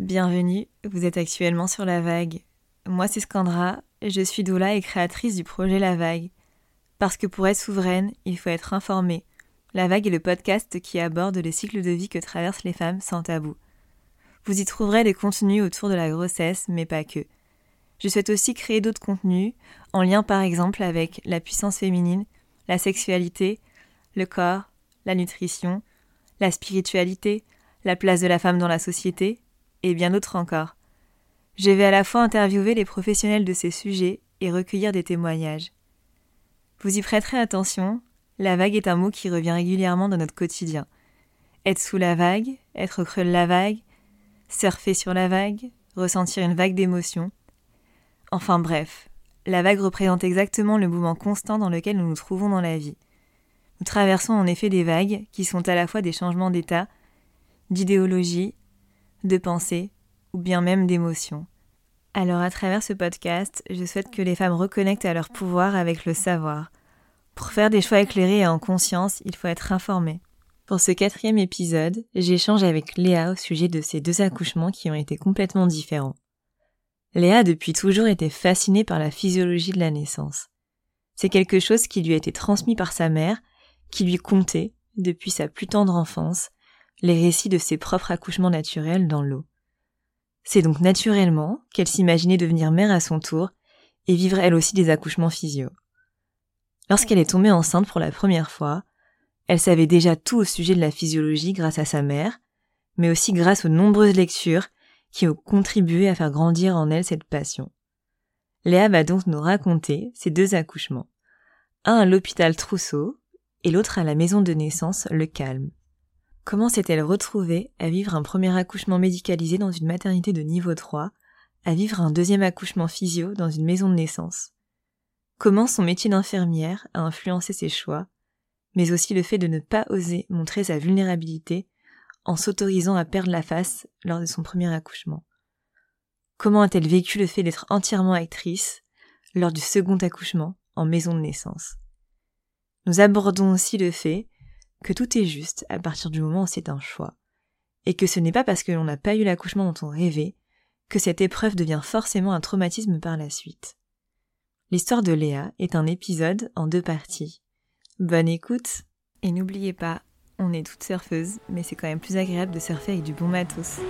Bienvenue, vous êtes actuellement sur La Vague. Moi c'est Skandra, je suis doula et créatrice du projet La Vague. Parce que pour être souveraine, il faut être informée. La Vague est le podcast qui aborde les cycles de vie que traversent les femmes sans tabou. Vous y trouverez des contenus autour de la grossesse, mais pas que. Je souhaite aussi créer d'autres contenus, en lien par exemple avec la puissance féminine, la sexualité, le corps, la nutrition, la spiritualité, la place de la femme dans la société, et bien d'autres encore. Je vais à la fois interviewer les professionnels de ces sujets et recueillir des témoignages. Vous y prêterez attention, la vague est un mot qui revient régulièrement dans notre quotidien. Être sous la vague, être au creux de la vague, surfer sur la vague, ressentir une vague d'émotions. Enfin bref, la vague représente exactement le mouvement constant dans lequel nous nous trouvons dans la vie. Nous traversons en effet des vagues qui sont à la fois des changements d'état, d'idéologie, de pensée ou bien même d'émotion. Alors à travers ce podcast, je souhaite que les femmes reconnectent à leur pouvoir avec le savoir. Pour faire des choix éclairés et en conscience, il faut être informé. Pour ce 4e épisode, j'échange avec Léa au sujet de ces 2 accouchements qui ont été complètement différents. Léa a depuis toujours été fascinée par la physiologie de la naissance. C'est quelque chose qui lui a été transmis par sa mère, qui lui contait, depuis sa plus tendre enfance, les récits de ses propres accouchements naturels dans l'eau. C'est donc naturellement qu'elle s'imaginait devenir mère à son tour et vivre elle aussi des accouchements physio. Lorsqu'elle est tombée enceinte pour la première fois, elle savait déjà tout au sujet de la physiologie grâce à sa mère, mais aussi grâce aux nombreuses lectures qui ont contribué à faire grandir en elle cette passion. Léa va donc nous raconter ses 2 accouchements, un à l'hôpital Trousseau et l'autre à la maison de naissance Le Calme. Comment s'est-elle retrouvée à vivre un premier accouchement médicalisé dans une maternité de niveau 3, à vivre un 2e accouchement physio dans une maison de naissance? Comment son métier d'infirmière a influencé ses choix, mais aussi le fait de ne pas oser montrer sa vulnérabilité en s'autorisant à perdre la face lors de son premier accouchement? Comment a-t-elle vécu le fait d'être entièrement actrice lors du second accouchement en maison de naissance? Nous abordons aussi le fait que tout est juste à partir du moment où c'est un choix, et que ce n'est pas parce que l'on n'a pas eu l'accouchement dont on rêvait que cette épreuve devient forcément un traumatisme par la suite. L'histoire de Léa est un épisode en 2 parties. Bonne écoute! Et n'oubliez pas, on est toutes surfeuses, mais c'est quand même plus agréable de surfer avec du bon matos.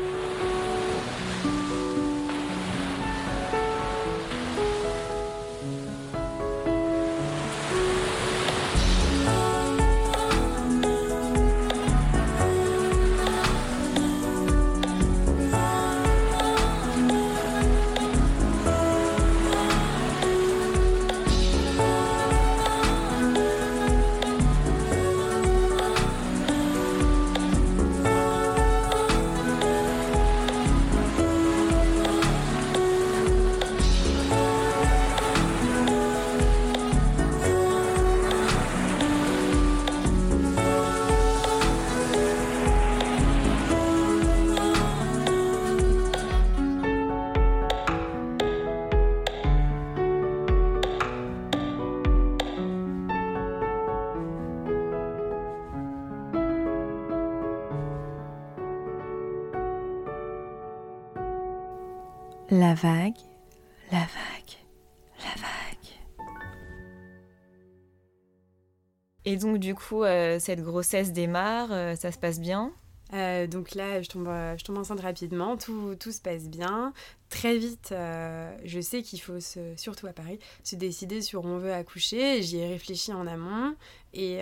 La vague, la vague, la vague. Et donc du coup, cette grossesse démarre, ça se passe bien ? Donc là, je tombe enceinte rapidement, tout se passe bien. Très vite, je sais qu'il faut, surtout à Paris, se décider sur où on veut accoucher. J'y ai réfléchi en amont et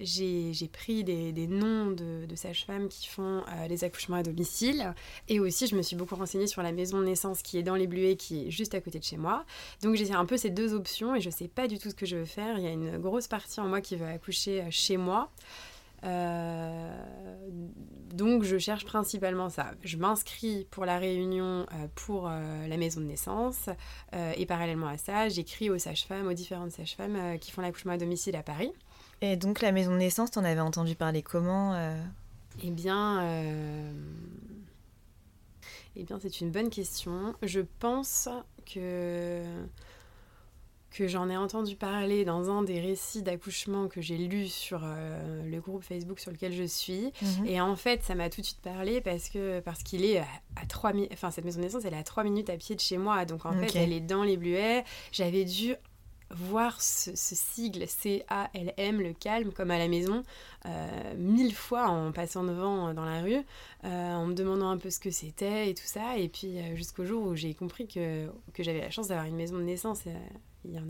j'ai pris des noms de sages-femmes qui font les accouchements à domicile. Et aussi, je me suis beaucoup renseignée sur la maison de naissance qui est dans les Bluets, qui est juste à côté de chez moi. Donc j'ai un peu ces 2 options et je ne sais pas du tout ce que je veux faire. Il y a une grosse partie en moi qui veut accoucher chez moi. Donc je cherche principalement ça. Je m'inscris pour la réunion pour la maison de naissance et parallèlement à ça, j'écris aux sages-femmes, aux différentes sages-femmes qui font l'accouchement à domicile à Paris. Et donc la maison de naissance, t'en avais entendu parler comment Eh bien, c'est une bonne question. Je pense que que j'en ai entendu parler dans un des récits d'accouchement que j'ai lu sur le groupe Facebook sur lequel je suis. Mmh. Et en fait, ça m'a tout de suite parlé parce qu'il est à 3 minutes... Enfin, cette maison de naissance, elle est à 3 minutes à pied de chez moi. Donc, en fait, elle est dans les Bluets. J'avais dû voir ce sigle CALM, le calme, comme à la maison, 1000 fois en passant devant dans la rue, en me demandant un peu ce que c'était et tout ça. Et puis, jusqu'au jour où j'ai compris que j'avais la chance d'avoir une maison de naissance... Il y en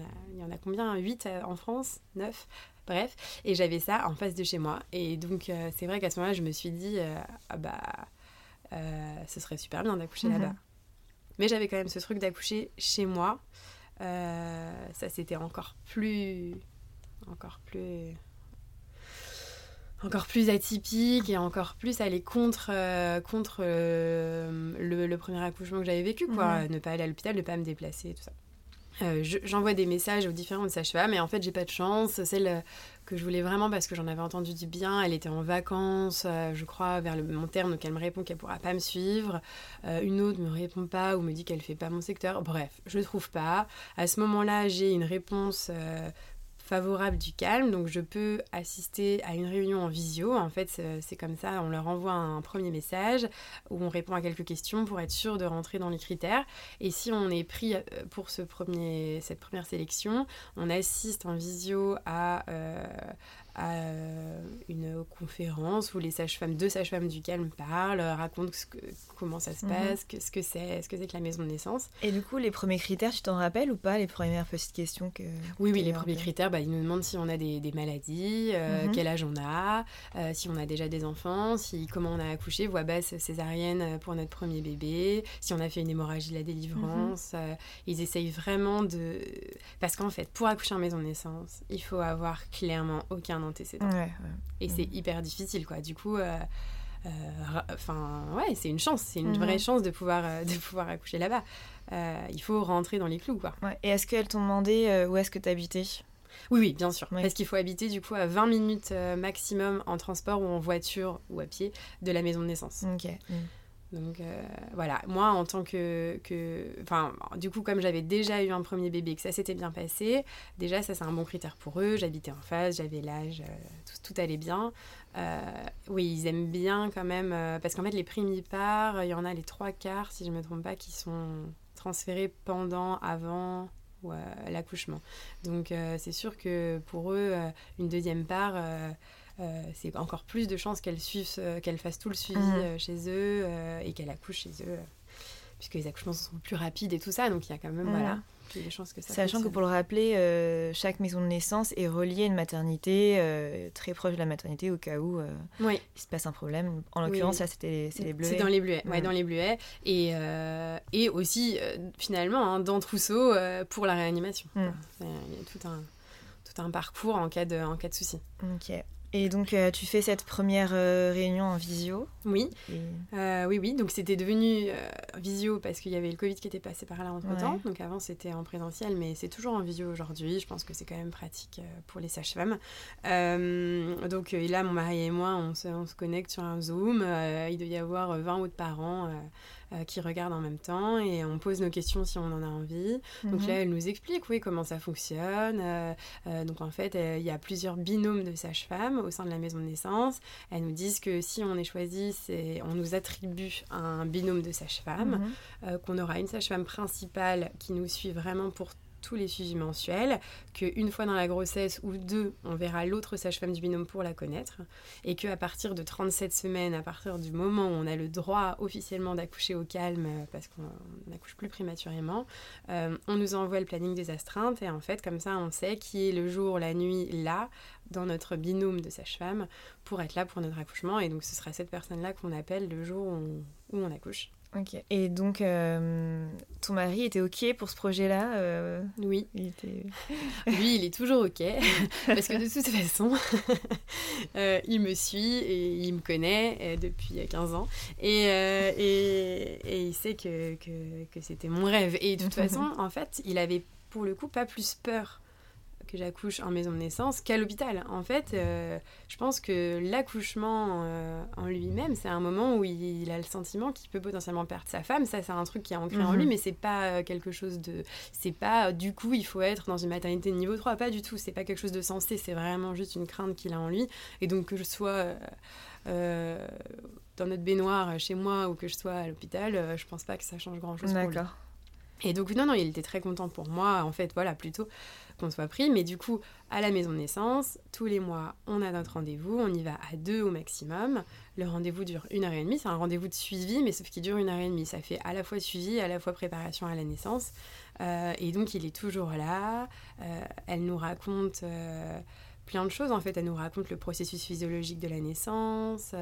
a combien ? 8 en France ? 9 ? Bref. Et j'avais ça en face de chez moi. Et donc, c'est vrai qu'à ce moment-là, je me suis dit, ce serait super bien d'accoucher là-bas. Mais j'avais quand même ce truc d'accoucher chez moi. Ça, c'était encore plus atypique et encore plus aller contre le premier accouchement que j'avais vécu, quoi. Ne pas aller à l'hôpital, ne pas me déplacer et tout ça. J'envoie des messages aux différentes sages-femmes, mais en fait j'ai pas de chance. Celle que je voulais vraiment, parce que j'en avais entendu du bien, elle était en vacances, je crois, vers mon terme, donc elle me répond qu'elle pourra pas me suivre. Une autre me répond pas ou me dit qu'elle fait pas mon secteur. Bref, je le trouve pas. À ce moment-là, j'ai une réponse favorable du calme, donc je peux assister à une réunion en visio. En fait, c'est comme ça, on leur envoie un premier message où on répond à quelques questions pour être sûr de rentrer dans les critères. Et si on est pris pour cette première sélection, on assiste en visio à une conférence où deux sages-femmes du calme parlent, racontent comment ça se passe, ce que c'est que la maison de naissance. Et du coup, les premiers critères, tu t'en rappelles ou pas, les premières petites questions que... Oui, les premiers critères, ils nous demandent si on a des maladies, quel âge on a, si on a déjà des enfants, comment on a accouché, voie basse césarienne pour notre premier bébé, si on a fait une hémorragie de la délivrance. Ils essayent vraiment de... Parce qu'en fait, pour accoucher en maison de naissance, il faut avoir clairement aucun antécédent. Et c'est hyper difficile, quoi. Du coup, c'est une chance, c'est une vraie chance de pouvoir accoucher là-bas. Il faut rentrer dans les clous, quoi. Ouais. Et est-ce qu'elles t'ont demandé où est-ce que t'habitais ? Oui, bien sûr. Ouais. Parce qu'il faut habiter, du coup, à 20 minutes maximum en transport ou en voiture ou à pied de la maison de naissance. Ok. Donc voilà, moi en tant que... Enfin, du coup, comme j'avais déjà eu un premier bébé, que ça s'était bien passé, déjà ça c'est un bon critère pour eux, j'habitais en face, j'avais l'âge, tout allait bien. Oui, ils aiment bien quand même, parce qu'en fait les primipares, il y en a les 3/4, si je ne me trompe pas, qui sont transférés avant... ou l'accouchement. Donc c'est sûr que pour eux, une deuxième part... c'est encore plus de chances qu'elles fassent tout le suivi chez eux et qu'elles accouchent chez eux, puisque les accouchements sont plus rapides et tout ça, donc il y a quand même des chances que ça fonctionne. Sachant que, pour le rappeler, chaque maison de naissance est reliée à une maternité, très proche de la maternité, au cas où il se passe un problème. En l'occurrence, là, c'est les Bluets. C'est dans les Bluets, dans les Bluets. Et aussi, finalement, dans Trousseau, pour la réanimation. Il y a tout un parcours en cas de souci. Ok. Et donc, tu fais cette première réunion en visio ? Oui. Donc, c'était devenu visio parce qu'il y avait le Covid qui était passé par là entre-temps. Ouais. Donc, avant, c'était en présentiel, mais c'est toujours en visio aujourd'hui. Je pense que c'est quand même pratique pour les sages-femmes. Donc, et là, mon mari et moi, on se connecte sur un Zoom. Il doit y avoir 20 autres parents qui regardent en même temps, et on pose nos questions si on en a envie. Donc là, elle nous explique comment ça fonctionne. Donc en fait, il y a plusieurs binômes de sages-femmes au sein de la maison de naissance. Elles nous disent que si on est choisi, on nous attribue un binôme de sages-femmes, qu'on aura une sage-femme principale qui nous suit vraiment pour tous les suivis mensuels, qu'une fois dans la grossesse ou deux, on verra l'autre sage-femme du binôme pour la connaître, et qu'à partir de 37 semaines, à partir du moment où on a le droit officiellement d'accoucher au calme, parce qu'on n'accouche plus prématurément, on nous envoie le planning des astreintes, et en fait, comme ça, on sait qui est le jour, la nuit, là, dans notre binôme de sage-femme, pour être là pour notre accouchement, et donc ce sera cette personne-là qu'on appelle le jour où on accouche. Ok. Et donc, ton mari était OK pour ce projet-là Oui. Lui, il est toujours OK, parce que de toute façon, il me suit et il me connaît depuis 15 ans. Et il sait que c'était mon rêve. Et de toute façon, en fait, il avait pour le coup pas plus peur que j'accouche en maison de naissance qu'à l'hôpital. En fait, je pense que l'accouchement en lui-même, c'est un moment où il a le sentiment qu'il peut potentiellement perdre sa femme. Ça, c'est un truc qui est ancré en lui, mais c'est pas quelque chose de... C'est pas, du coup, il faut être dans une maternité de niveau 3. Pas du tout. C'est pas quelque chose de sensé. C'est vraiment juste une crainte qu'il a en lui. Et donc, que je sois... dans notre baignoire chez moi ou que je sois à l'hôpital, je pense pas que ça change grand chose pour lui. Et donc non, il était très content pour moi, en fait, voilà, plutôt qu'on soit pris. Mais du coup, à la maison de naissance, tous les mois, on a notre rendez-vous, on y va à 2 au maximum. Le rendez-vous dure 1h30, c'est un rendez-vous de suivi, mais sauf qu'il dure 1h30. Ça fait à la fois suivi, à la fois préparation à la naissance. Et donc, il est toujours là. Elle nous raconte... plein de choses, en fait. Elle nous raconte le processus physiologique de la naissance,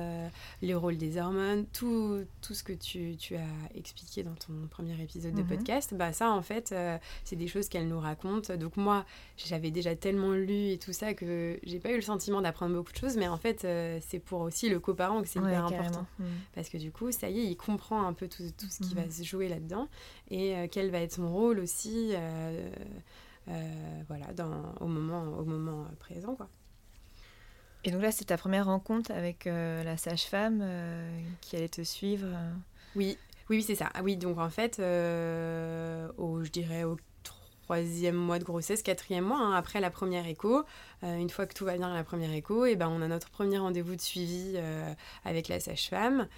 les rôles des hormones, tout ce que tu as expliqué dans ton premier épisode de podcast. Bah ça, en fait, c'est des choses qu'elle nous raconte. Donc moi, j'avais déjà tellement lu et tout ça que j'ai pas eu le sentiment d'apprendre beaucoup de choses, mais en fait, c'est pour aussi le coparent que c'est hyper important. Parce que du coup, ça y est, il comprend un peu tout ce qui va se jouer là-dedans et quel va être son rôle aussi... voilà, au moment présent, quoi. Et donc là, c'est ta première rencontre avec la sage-femme qui allait te suivre. Oui, c'est ça. Oui, donc en fait, je dirais au 3e mois de grossesse, 4e mois, après la première écho, une fois que tout va bien à la première écho, et ben on a notre premier rendez-vous de suivi avec la sage-femme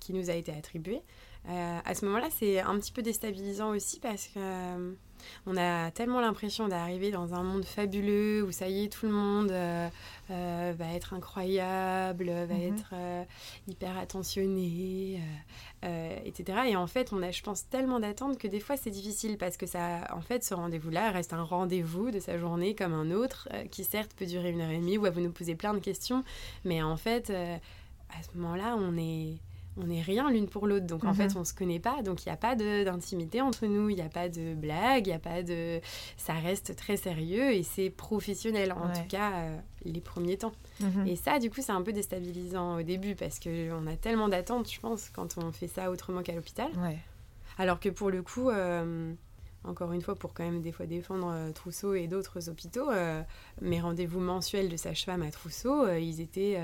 qui nous a été attribué. À ce moment-là, c'est un petit peu déstabilisant aussi parce que on a tellement l'impression d'arriver dans un monde fabuleux où ça y est, tout le monde va être incroyable, va être hyper attentionné, etc. Et en fait, on a, je pense, tellement d'attentes que des fois, c'est difficile parce que ça, en fait, ce rendez-vous-là reste un rendez-vous de sa journée comme un autre qui, certes, peut durer 1h30 où elle va nous poser plein de questions, mais en fait, à ce moment-là, on est rien l'une pour l'autre, donc en fait on se connaît pas, donc il n'y a pas d'intimité entre nous, il n'y a pas de blague, il n'y a pas de... ça reste très sérieux et c'est professionnel, en tout cas les premiers temps. Et ça, du coup, c'est un peu déstabilisant au début parce qu'on a tellement d'attentes, je pense, quand on fait ça autrement qu'à l'hôpital. Alors que pour le coup, encore une fois, pour quand même des fois défendre Trousseau et d'autres hôpitaux, mes rendez-vous mensuels de sage-femme à Trousseau, ils étaient...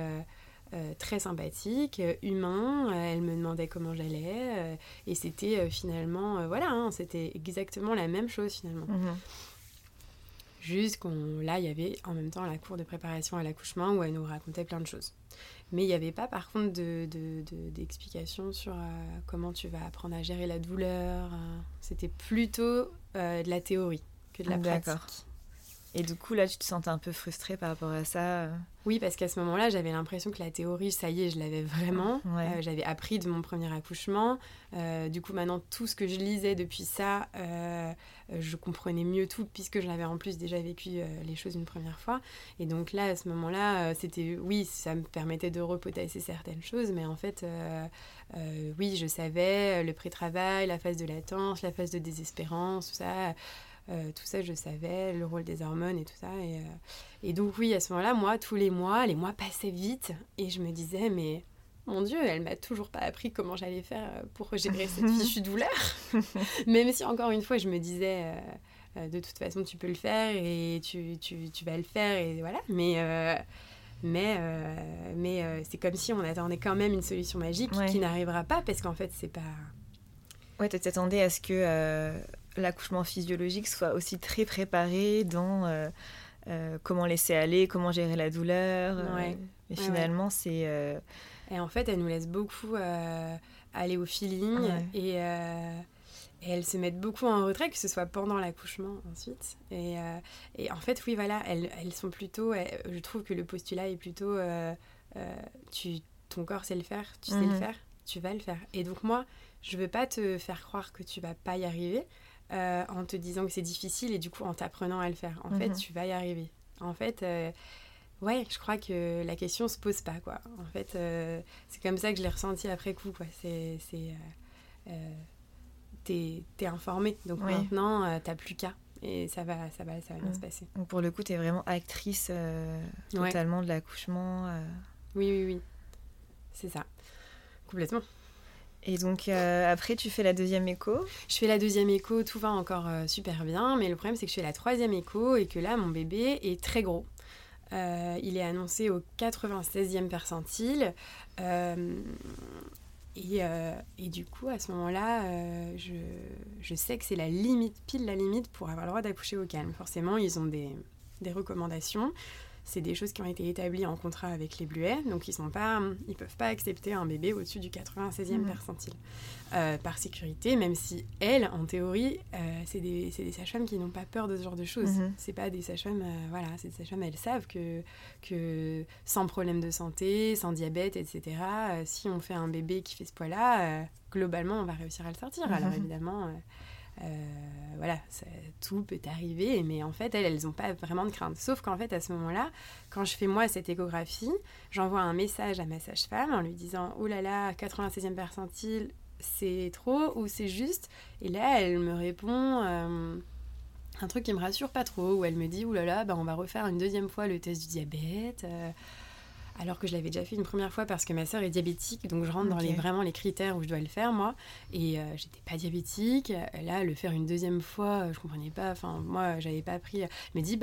très sympathique, humain, elle me demandait comment j'allais et c'était finalement, c'était exactement la même chose finalement. Là, il y avait en même temps la cour de préparation à l'accouchement où elle nous racontait plein de choses. Mais il n'y avait pas par contre d'explications sur comment tu vas apprendre à gérer la douleur. C'était plutôt de la théorie que de la pratique. D'accord. Et du coup, là, tu te sentais un peu frustrée par rapport à ça? Oui, parce qu'à ce moment-là, j'avais l'impression que la théorie, ça y est, je l'avais vraiment. J'avais appris de mon premier accouchement. Du coup, maintenant, tout ce que je lisais depuis ça, je comprenais mieux tout, puisque je l'avais en plus déjà vécu les choses une première fois. Et donc là, à ce moment-là, c'était... Oui, ça me permettait de repotasser certaines choses, mais en fait, oui, je savais le pré-travail, la phase de latence, la phase de désespérance, tout ça... tout ça, je savais, le rôle des hormones et tout ça. Et donc, oui, à ce moment-là, moi, tous les mois passaient vite. Et je me disais, mais mon Dieu, elle m'a toujours pas appris comment j'allais faire pour gérer cette fichue douleur. Même si, encore une fois, je me disais, de toute façon, tu peux le faire et tu vas le faire. Et voilà. Mais c'est comme si on attendait quand même une solution magique qui n'arrivera pas parce qu'en fait, c'est pas... Ouais, tu t'attendais à ce que... l'accouchement physiologique soit aussi très préparé dans comment laisser aller, comment gérer la douleur. Et finalement, c'est... Et en fait, elle nous laisse beaucoup aller au feeling et elles se mettent beaucoup en retrait, que ce soit pendant l'accouchement ensuite. Et en fait, oui, voilà, elles sont plutôt... je trouve que le postulat est plutôt... ton corps sait le faire, tu sais le faire, tu vas le faire. Et donc moi, je veux pas te faire croire que tu vas pas y arriver... en te disant que c'est difficile et du coup en t'apprenant à le faire. En fait, tu vas y arriver. En fait, je crois que la question se pose pas, quoi. En fait, c'est comme ça que je l'ai ressenti après coup, quoi. T'es informée. Donc maintenant, t'as plus qu'à. Et ça va bien se passer. Donc pour le coup, t'es vraiment actrice totalement de l'accouchement. Oui, c'est ça. Complètement. Et donc, après, tu fais la deuxième écho. Je fais la deuxième écho, tout va encore super bien. Mais le problème, c'est que je fais la troisième écho et que là, mon bébé est très gros. Il est annoncé au 96e percentile. Et du coup, à ce moment-là, je sais que c'est la limite, pile la limite, pour avoir le droit d'accoucher au calme. Forcément, ils ont des recommandations. C'est des choses qui ont été établies en contrat avec les Bluets, donc ils ne peuvent pas accepter un bébé au-dessus du 96e percentile, par sécurité, même si elles, en théorie, c'est des sages-femmes qui n'ont pas peur de ce genre de choses. Mmh. C'est pas des sages-femmes, voilà, c'est des sages-femmes, elles savent que sans problème de santé, sans diabète, etc., si on fait un bébé qui fait ce poids-là, globalement, on va réussir à le sortir. Mmh. Alors évidemment... voilà, ça, tout peut arriver, mais en fait, elles n'ont pas vraiment de crainte. Sauf qu'en fait, à ce moment-là, quand je fais moi cette échographie, j'envoie un message à ma sage-femme en lui disant « Oh là là, 96e percentile, c'est trop ou c'est juste ?» Et là, elle me répond un truc qui me rassure pas trop, où elle me dit « Oh là là, bah, on va refaire une deuxième fois le test du diabète. » Alors que je l'avais déjà fait une première fois parce que ma sœur est diabétique, donc je rentre dans les critères où je dois le faire, moi. Et j'étais pas diabétique. Là, le faire une deuxième fois, je comprenais pas. Enfin, moi, j'avais pas appris. Je me dis,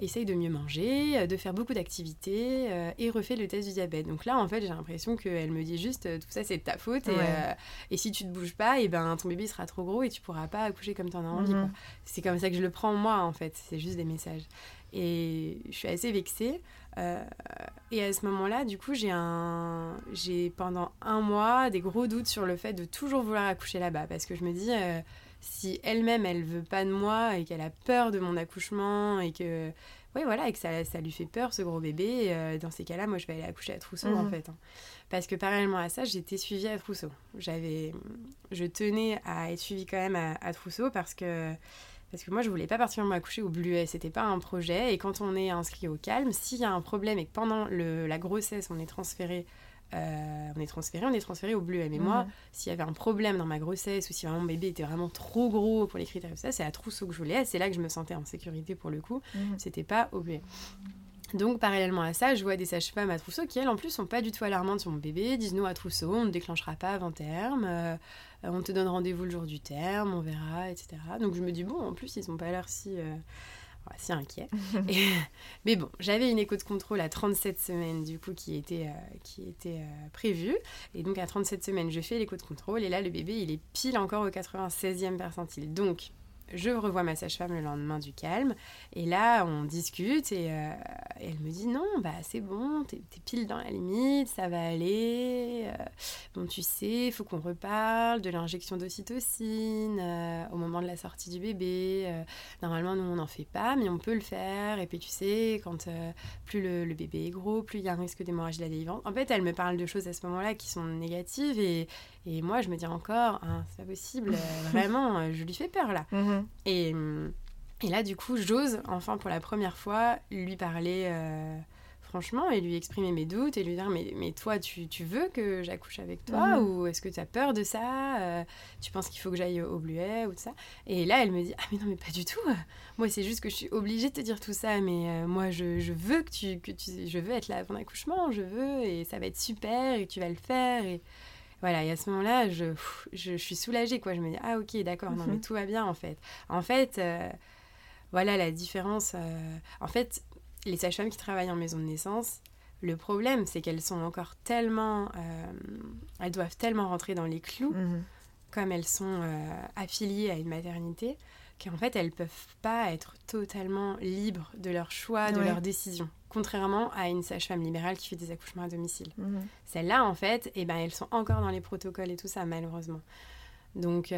essaye de mieux manger, de faire beaucoup d'activités et refais le test du diabète. Donc là, en fait, j'ai l'impression qu'elle me dit juste, tout ça, c'est de ta faute. Ouais. Et si tu te bouges pas, ton bébé sera trop gros et tu pourras pas accoucher comme t'en as envie. Quoi. C'est comme ça que je le prends, moi, en fait. C'est juste des messages. Et je suis assez vexée. Et à ce moment-là, du coup, j'ai pendant un mois des gros doutes sur le fait de toujours vouloir accoucher là-bas. Parce que je me dis, si elle-même, elle veut pas de moi et qu'elle a peur de mon accouchement et que, ouais, voilà, et que ça lui fait peur, ce gros bébé, dans ces cas-là, moi, je vais aller accoucher à Trousseau, en fait. Hein. Parce que parallèlement à ça, j'étais suivie à Trousseau. Je tenais à être suivie quand même à Trousseau parce que moi, je voulais pas particulièrement accoucher au Bluet, c'était pas un projet. Et quand on est inscrit au calme, s'il y a un problème et que pendant la grossesse, on est transféré au Bluet. Mais moi, s'il y avait un problème dans ma grossesse ou si mon bébé était vraiment trop gros pour les critères, ça, c'est à Trousseau que je voulais être. C'est là que je me sentais en sécurité pour le coup. C'était pas au Bluet. Donc, parallèlement à ça, je vois des sages-femmes à Trousseau qui, elles, en plus, sont pas du tout alarmantes sur mon bébé, disent « Non, à Trousseau, on ne déclenchera pas avant terme, on te donne rendez-vous le jour du terme, on verra, etc. » Donc, je me dis « Bon, en plus, ils n'ont pas l'air si inquiets. » Mais bon, j'avais une écho de contrôle à 37 semaines, du coup, qui était prévue. Et donc, à 37 semaines, je fais l'écho de contrôle. Et là, le bébé, il est pile encore au 96e percentile. Donc... je revois ma sage-femme le lendemain du calme et là on discute et elle me dit non c'est bon, t'es pile dans la limite, ça va aller, bon tu sais, faut qu'on reparle de l'injection d'ocytocine au moment de la sortie du bébé, normalement nous on n'en fait pas mais on peut le faire et puis tu sais quand plus le bébé est gros, plus il y a un risque d'hémorragie de la délivrance. En fait elle me parle de choses à ce moment-là qui sont négatives et moi je me dis encore c'est pas possible, vraiment je lui fais peur là. Et là, du coup, j'ose, enfin, pour la première fois, lui parler franchement et lui exprimer mes doutes et lui dire « Mais toi, tu veux que j'accouche avec toi ou est-ce que tu as peur de ça tu penses qu'il faut que j'aille au Bluet ou tout ça ?» Et là, elle me dit « Ah mais non, mais pas du tout. Moi, c'est juste que je suis obligée de te dire tout ça, mais moi, je veux je veux être là à ton accouchement, je veux et ça va être super et tu vas le faire. » Voilà, et à ce moment-là, je suis soulagée, quoi. Je me dis, ah ok, d'accord, non mais tout va bien, en fait. En fait, voilà la différence. En fait, les sages-femmes qui travaillent en maison de naissance, le problème, c'est qu'elles sont encore tellement... elles doivent tellement rentrer dans les clous, comme elles sont affiliées à une maternité, qu'en fait, elles ne peuvent pas être totalement libres de leurs choix, de leurs décisions. Contrairement à une sage-femme libérale qui fait des accouchements à domicile. Celles-là, en fait, elles sont encore dans les protocoles et tout ça, malheureusement. Donc,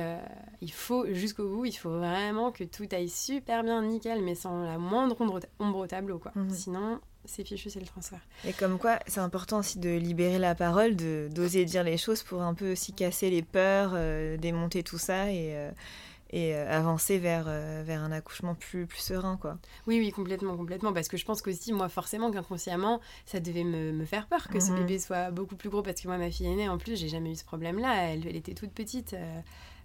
il faut, jusqu'au bout, il faut vraiment que tout aille super bien, nickel, mais sans la moindre ombre au tableau, quoi. Sinon, c'est fichu, c'est le transfert. Et comme quoi, c'est important aussi de libérer la parole, d'oser dire les choses pour un peu aussi casser les peurs, démonter tout ça et avancer vers un accouchement plus serein, quoi. Oui, complètement, parce que je pense qu'aussi, moi, forcément, qu'inconsciemment, ça devait me faire peur que ce bébé soit beaucoup plus gros, parce que moi, ma fille aînée, en plus, j'ai jamais eu ce problème-là, elle était toute petite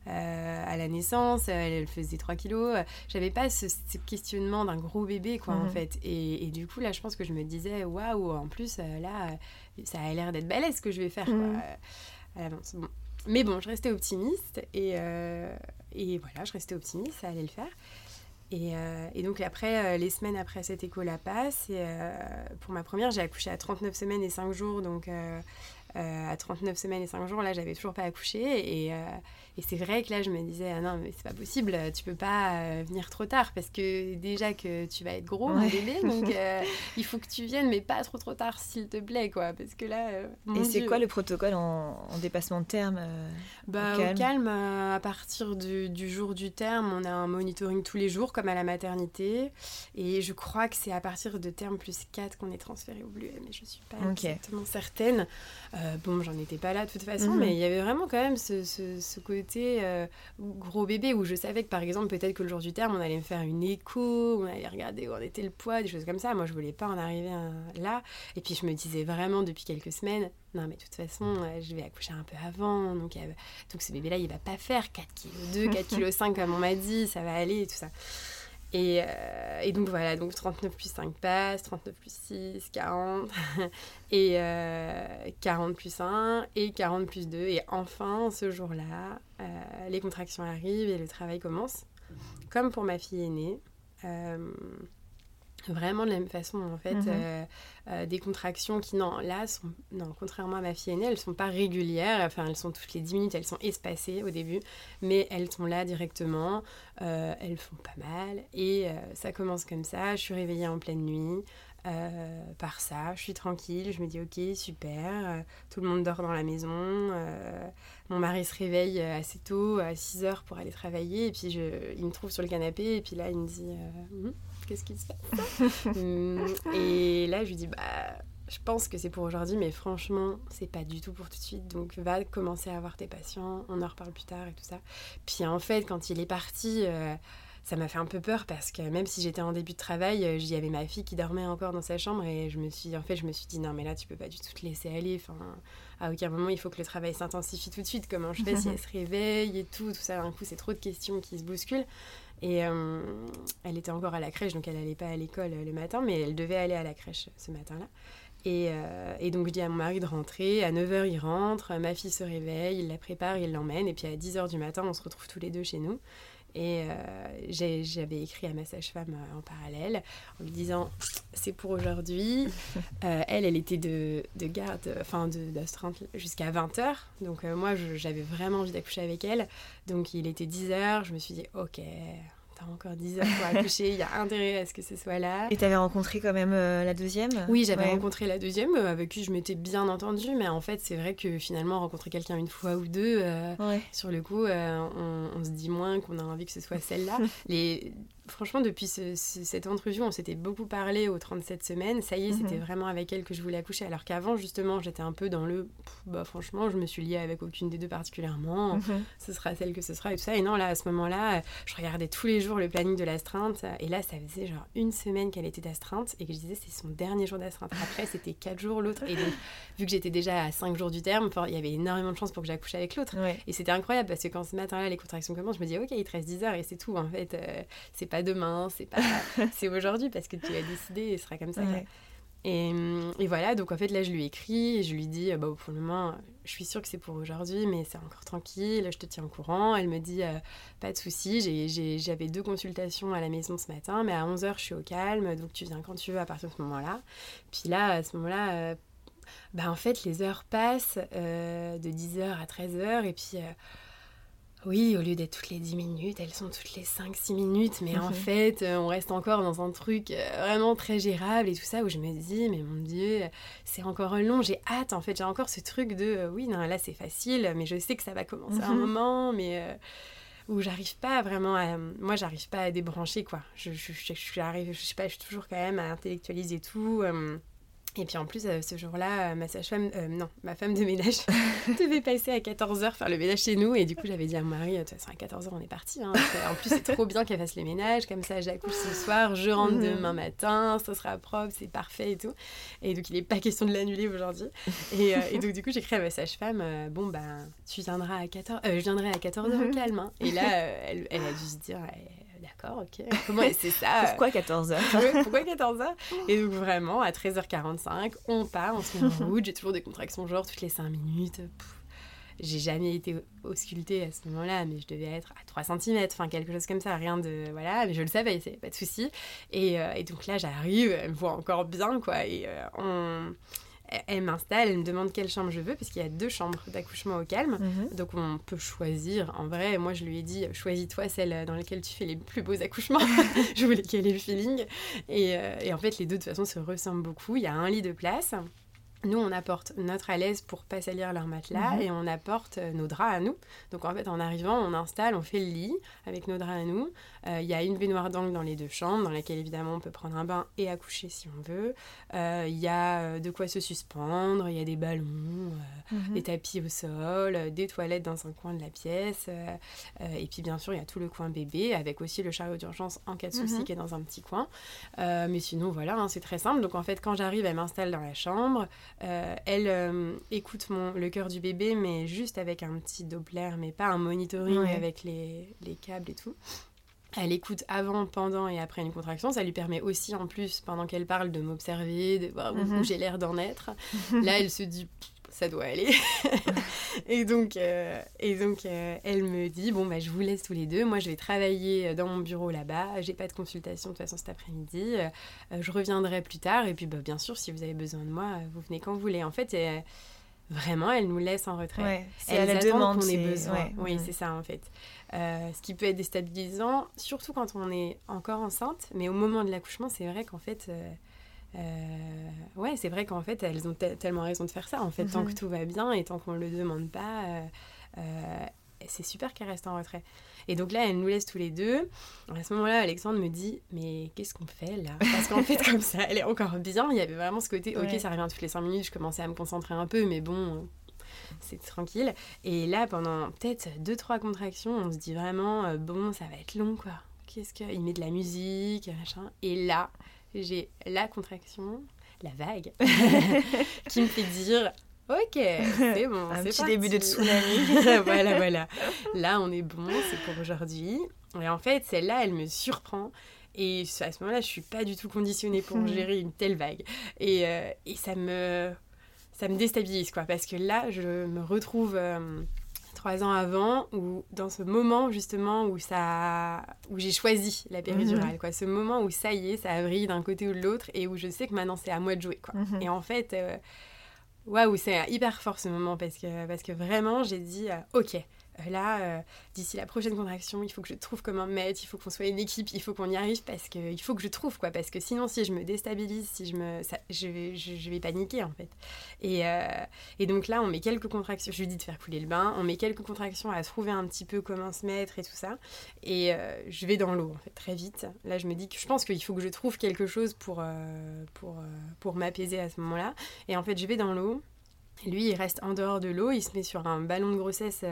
à la naissance, elle faisait 3 kilos, j'avais pas ce questionnement d'un gros bébé, quoi, en fait, et du coup, là, je pense que je me disais, waouh, en plus, là, ça a l'air d'être balèze ce que je vais faire, quoi, à l'avance, bon. Mais bon, je restais optimiste et voilà, je restais optimiste, ça allait le faire. Et donc après, les semaines après cet écho-là passent. Et pour ma première, j'ai accouché à 39 semaines et 5 jours. Donc à 39 semaines et 5 jours, là, j'avais toujours pas accouché. Et c'est vrai que là, je me disais, ah non, mais c'est pas possible, tu peux pas venir trop tard. Parce que déjà que tu vas être gros, mon bébé, donc il faut que tu viennes, mais pas trop tard, s'il te plaît, quoi. Parce que là, et c'est Dieu. Quoi le protocole en dépassement de terme Au calme, à partir du jour du terme, on a un monitoring tous les jours, comme à la maternité. Et je crois que c'est à partir de terme plus 4 qu'on est transféré au Bluets, mais je suis pas exactement certaine. Bon, j'en étais pas là de toute façon, mais il y avait vraiment quand même ce côté gros bébé où je savais que, par exemple, peut-être que le jour du terme, on allait me faire une écho, on allait regarder où en était le poids, des choses comme ça. Moi, je voulais pas en arriver là. Et puis, je me disais vraiment depuis quelques semaines, non, mais de toute façon, je vais accoucher un peu avant. Donc ce bébé-là, il va pas faire 4,2 kg, 4,5 kg, comme on m'a dit, ça va aller et tout ça. Et donc voilà, donc 39 plus 5 passe, 39 plus 6, 40, et 40 plus 1, et 40 plus 2. Et enfin, ce jour-là, les contractions arrivent et le travail commence. Comme pour ma fille aînée, vraiment de la même façon, en fait, des contractions qui, contrairement à ma fille aînée, elles ne sont pas régulières, enfin, elles sont toutes les 10 minutes, elles sont espacées au début, mais elles sont là directement, elles font pas mal, et ça commence comme ça, je suis réveillée en pleine nuit, par ça, je suis tranquille, je me dis ok, super, tout le monde dort dans la maison, mon mari se réveille assez tôt, à 6h pour aller travailler, et puis il me trouve sur le canapé, et puis là, il me dit... Qu'est-ce qui se passe? Et là, je lui dis, je pense que c'est pour aujourd'hui, mais franchement, c'est pas du tout pour tout de suite. Donc, va commencer à avoir tes patients, on en reparle plus tard et tout ça. Puis, en fait, quand il est parti, ça m'a fait un peu peur parce que même si j'étais en début de travail, j'y avais ma fille qui dormait encore dans sa chambre et je me suis dit, non, mais là, tu peux pas du tout te laisser aller. Enfin, à aucun moment, il faut que le travail s'intensifie tout de suite. Comment je fais si elle se réveille et tout ça, d'un coup, c'est trop de questions qui se bousculent. Et elle était encore à la crèche, donc elle n'allait pas à l'école le matin, mais elle devait aller à la crèche ce matin-là. Et donc, je dis à mon mari de rentrer. À 9h, il rentre. Ma fille se réveille, il la prépare, il l'emmène. Et puis, à 10h du matin, on se retrouve tous les deux chez nous. Et j'avais écrit à ma sage-femme en parallèle, en lui disant « c'est pour aujourd'hui ». Elle était de garde, enfin d'astreinte jusqu'à 20h. Donc moi, j'avais vraiment envie d'accoucher avec elle. Donc il était 10h, je me suis dit « ok, t'as encore 10h pour accoucher, il y a intérêt à ce que ce soit là ». Et t'avais rencontré quand même la deuxième ? Oui, j'avais rencontré la deuxième, avec qui je m'étais bien entendue. Mais en fait, c'est vrai que finalement, rencontrer quelqu'un une fois ou deux, sur le coup, on se dit moins qu'on a envie que ce soit celle-là. Franchement, depuis cette entrevue, on s'était beaucoup parlé aux 37 semaines. Ça y est, c'était vraiment avec elle que je voulais accoucher. Alors qu'avant, justement, j'étais un peu dans le... franchement, je me suis liée avec aucune des deux particulièrement. Ce sera celle que ce sera et tout ça. Et non, là, à ce moment-là, je regardais tous les jours le planning de l'astreinte. Et là, ça faisait genre une semaine qu'elle était d'astreinte. Et que je disais, c'est son dernier jour d'astreinte. Après, c'était 4 jours l'autre. Et donc, vu que j'étais déjà à 5 jours du terme, il y avait énormément de chances pour que j'accouche avec l'autre. Ouais. Et c'était incroyable parce que quand ce matin-là, les contractions commencent, je me dis, ok, il te reste 10 heures et c'est tout. En fait, c'est pas demain, c'est aujourd'hui parce que tu as décidé et ce sera comme ça. Ouais. Et voilà, donc en fait là je lui écris et je lui dis pour le moment je suis sûre que c'est pour aujourd'hui mais c'est encore tranquille, je te tiens au courant. Elle me dit pas de souci, j'avais 2 consultations à la maison ce matin mais à 11h je suis au calme donc tu viens quand tu veux à partir de ce moment-là. Puis là à ce moment-là en fait les heures passent de 10h à 13h et puis oui, au lieu d'être toutes les 10 minutes, elles sont toutes les 5-6 minutes, mais en fait, on reste encore dans un truc vraiment très gérable et tout ça, où je me dis, mais mon Dieu, c'est encore long, j'ai hâte, en fait, j'ai encore ce truc de, oui, non, là, c'est facile, mais je sais que ça va commencer à un moment, mais où j'arrive pas vraiment à... Moi, j'arrive pas à débrancher, quoi. Je suis toujours quand même à intellectualiser tout... Et puis en plus, ce jour-là, ma femme de ménage devait passer à 14h faire le ménage chez nous. Et du coup, j'avais dit à mon mari, de toute façon, à 14h, on est parti. Hein. En plus, c'est trop bien qu'elle fasse le ménage. Comme ça, j'accouche ce soir, je rentre demain matin, ça sera propre, c'est parfait et tout. Et donc, il n'est pas question de l'annuler aujourd'hui. Et donc, du coup, j'ai écrit à ma sage-femme, tu viendras à 14h, je viendrai à 14h au calme. Hein. Et là, elle a dû se dire... D'accord, ok. Comment c'est ça? Pourquoi 14h? Pourquoi 14h? Et donc vraiment, à 13h45, on part, on se met en route. J'ai toujours des contractions genre toutes les 5 minutes. J'ai jamais été auscultée à ce moment-là, mais je devais être à 3 cm, enfin quelque chose comme ça, rien de... Voilà, mais je le savais, c'est pas de souci. Et donc là, j'arrive, elle me voit encore bien, quoi, et elle m'installe, elle me demande quelle chambre je veux, parce qu'il y a 2 chambres d'accouchement au Calme, donc on peut choisir. En vrai, moi je lui ai dit, choisis-toi celle dans laquelle tu fais les plus beaux accouchements. Je voulais qu'elle ait le feeling. Et en fait, les 2 de toute façon se ressemblent beaucoup. Il y a un lit de place. Nous, on apporte notre alaise pour pas salir leur matelas et on apporte nos draps à nous. Donc, en fait, en arrivant, on installe, on fait le lit avec nos draps à nous. Il y a une baignoire d'angle dans les 2 chambres, dans laquelle, évidemment, on peut prendre un bain et accoucher si on veut. Il y a de quoi se suspendre, il y a des ballons, des tapis au sol, des toilettes dans un coin de la pièce. Et puis, bien sûr, il y a tout le coin bébé, avec aussi le chariot d'urgence en cas de souci qui est dans un petit coin. Mais sinon, voilà, hein, c'est très simple. Donc, en fait, quand j'arrive, elle m'installe dans la chambre. Elle écoute le cœur du bébé, mais juste avec un petit Doppler, mais pas un monitoring avec les câbles et tout. Elle écoute avant, pendant et après une contraction. Ça lui permet aussi, en plus, pendant qu'elle parle, de m'observer, de voir où j'ai l'air d'en être. Là, elle se dit... ça doit aller. Et donc, elle me dit, bon, bah, je vous laisse tous les 2. Moi, je vais travailler dans mon bureau là-bas. J'ai pas de consultation, de toute façon, cet après-midi. Je reviendrai plus tard. Et puis, bah, bien sûr, si vous avez besoin de moi, vous venez quand vous voulez. En fait, vraiment, elle nous laisse en retrait. Ouais, elle demande qu'on ait besoin. Ouais, oui, c'est ça, en fait. Ce qui peut être déstabilisant, surtout quand on est encore enceinte. Mais au moment de l'accouchement, c'est vrai qu'en fait... ouais, c'est vrai qu'en fait elles ont tellement raison de faire ça en fait, tant que tout va bien et tant qu'on le demande pas, c'est super qu'elles restent en retrait. Et donc là, elles nous laissent tous les 2. À ce moment-là, Alexandre me dit, mais qu'est-ce qu'on fait là? Parce qu'en fait, comme ça, elle est encore bien. Il y avait vraiment ce côté, ok, ça revient toutes les 5 minutes. Je commençais à me concentrer un peu, mais bon, c'est tranquille. Et là, pendant peut-être 2-3 contractions, on se dit vraiment, bon, ça va être long quoi. Qu'est-ce que... Il met de la musique, machin. Et là, j'ai la contraction, la vague, qui me fait dire « Ok, c'est bon, c'est parti !» Un petit début de tsunami. Voilà. Là, on est bon, c'est pour aujourd'hui. Et en fait, celle-là, elle me surprend. Et à ce moment-là, je ne suis pas du tout conditionnée pour gérer une telle vague. Et ça me déstabilise, quoi. Parce que là, je me retrouve... 3 ans avant, ou dans ce moment justement où j'ai choisi la péridurale, quoi. Ce moment où ça y est, ça vrille d'un côté ou de l'autre et où je sais que maintenant c'est à moi de jouer, quoi. Et en fait, waouh, c'est hyper fort ce moment parce que vraiment j'ai dit ok, là, d'ici la prochaine contraction, il faut que je trouve comment me mettre, il faut qu'on soit une équipe, il faut qu'on y arrive parce que il faut que je trouve, quoi. Parce que sinon, si je me déstabilise, je vais paniquer en fait. Et donc là, on met quelques contractions. Je lui dis de faire couler le bain. On met quelques contractions à trouver un petit peu comment se mettre et tout ça. Et je vais dans l'eau en fait très vite. Là, je me dis que je pense qu'il faut que je trouve quelque chose pour m'apaiser à ce moment-là. Et en fait, je vais dans l'eau. Lui, il reste en dehors de l'eau, il se met sur un ballon de grossesse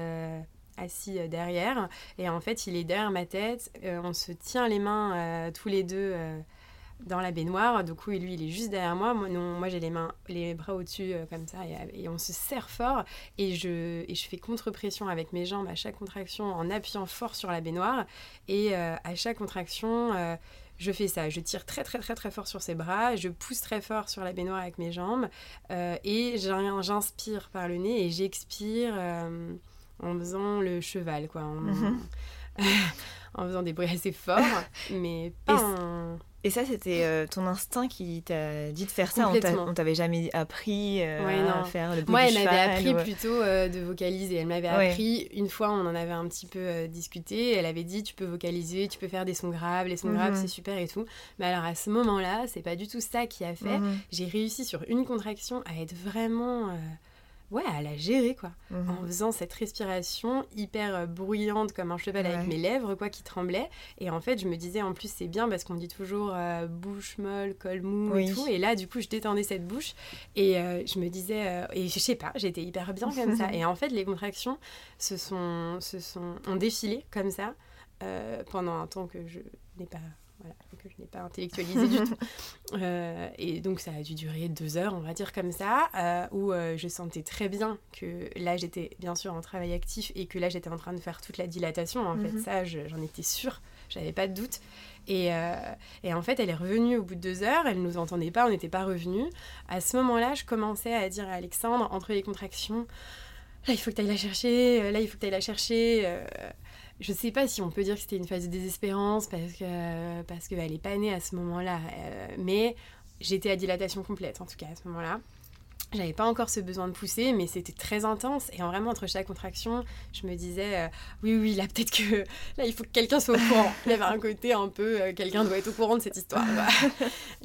assis derrière. Et en fait, il est derrière ma tête. On se tient les mains tous les 2 dans la baignoire. Du coup, lui, il est juste derrière moi. Moi, j'ai les bras au-dessus comme ça. Et on se serre fort. Et je fais contre-pression avec mes jambes à chaque contraction en appuyant fort sur la baignoire. Et à chaque contraction... je fais ça, je tire très très très très fort sur ses bras, je pousse très fort sur la baignoire avec mes jambes et j'inspire par le nez et j'expire en faisant le cheval, quoi, en faisant des bruits assez forts, mais pas en... Et ça, c'était ton instinct qui t'a dit de faire ça. On t'avait jamais appris à faire le bruit du cheval. Moi, elle m'avait appris plutôt de vocaliser. Elle m'avait appris, une fois, on en avait un petit peu discuté. Elle avait dit, tu peux vocaliser, tu peux faire des sons graves. Les sons graves, c'est super et tout. Mais alors, à ce moment-là, c'est pas du tout ça qui a fait. J'ai réussi sur une contraction à être vraiment... à la gérer, quoi. En faisant cette respiration hyper bruyante comme un cheval avec mes lèvres, quoi, qui tremblaient. Et en fait, je me disais, en plus, c'est bien parce qu'on dit toujours bouche molle, col mou et tout. Et là, du coup, je détendais cette bouche et je me disais... et je sais pas, j'étais hyper bien comme ça. Et en fait, les contractions ont défilé comme ça pendant un temps que je n'ai pas... Voilà, que je n'ai pas intellectualisé du tout. Et donc, ça a dû durer 2 heures, on va dire comme ça, où je sentais très bien que là, j'étais bien sûr en travail actif et que là, j'étais en train de faire toute la dilatation. En fait, ça, j'en étais sûre, j'avais pas de doute. Et en fait, elle est revenue au bout de 2 heures, elle ne nous entendait pas, on n'était pas revenus. À ce moment-là, je commençais à dire à Alexandre, entre les contractions... là il faut que t'ailles la chercher, Je sais pas si on peut dire que c'était une phase de désespérance parce que elle est pas née à ce moment-là, mais j'étais à dilatation complète en tout cas à ce moment-là. J'avais pas encore ce besoin de pousser, mais c'était très intense. Et vraiment, entre chaque contraction, je me disais oui, là, peut-être que là, il faut que quelqu'un soit au courant. Il y avait un côté un peu quelqu'un doit être au courant de cette histoire. Bah.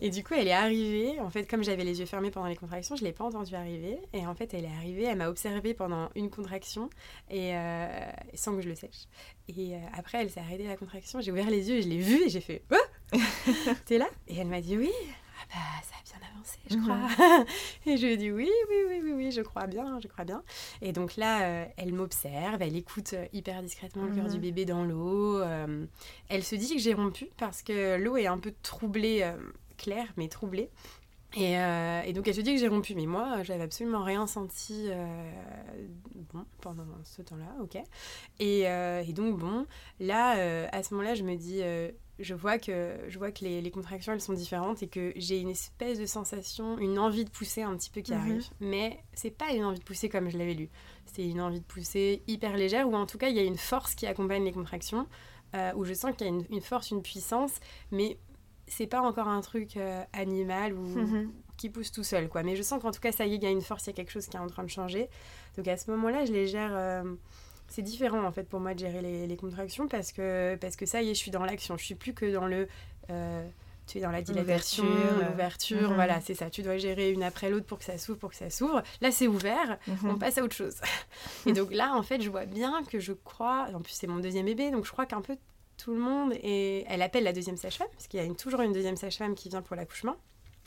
Et du coup, elle est arrivée. En fait, comme j'avais les yeux fermés pendant les contractions, je l'ai pas entendue arriver. Et en fait, elle est arrivée. Elle m'a observée pendant une contraction et sans que je le sache. Et après, elle s'est arrêtée à la contraction. J'ai ouvert les yeux et je l'ai vue et j'ai fait oh « T'es là ?» Et elle m'a dit « Oui !» « Bah, ça a bien avancé, je crois. » Et je lui ai dit « Oui, je crois bien. » Et donc là, elle m'observe, elle écoute hyper discrètement le cœur du bébé dans l'eau. Elle se dit que j'ai rompu parce que l'eau est un peu troublée, claire, mais troublée. Et donc elle se dit que j'ai rompu, mais moi j'avais absolument rien senti pendant ce temps-là, ok. Et donc bon, là à ce moment-là je me dis, je vois que les contractions elles sont différentes et que j'ai une espèce de sensation, une envie de pousser un petit peu qui arrive, mais c'est pas une envie de pousser comme je l'avais lu, c'est une envie de pousser hyper légère, ou en tout cas il y a une force qui accompagne les contractions, où je sens qu'il y a une force, une puissance, mais c'est pas encore un truc animal ou qui pousse tout seul, quoi. Mais je sens qu'en tout cas, ça y est, il y a une force, il y a quelque chose qui est en train de changer. Donc à ce moment-là, je les gère. C'est différent, en fait, pour moi de gérer les contractions parce que ça y est, je suis dans l'action. Je suis plus que dans le... tu es dans la dilatation, l'ouverture, voilà, c'est ça. Tu dois gérer une après l'autre pour que ça s'ouvre. Là, c'est ouvert, on passe à autre chose. Et donc là, en fait, je vois bien que je crois... En plus, c'est mon deuxième bébé, donc je crois qu'un peu... tout le monde, et elle appelle la deuxième sage-femme parce qu'il y a toujours une deuxième sage-femme qui vient pour l'accouchement.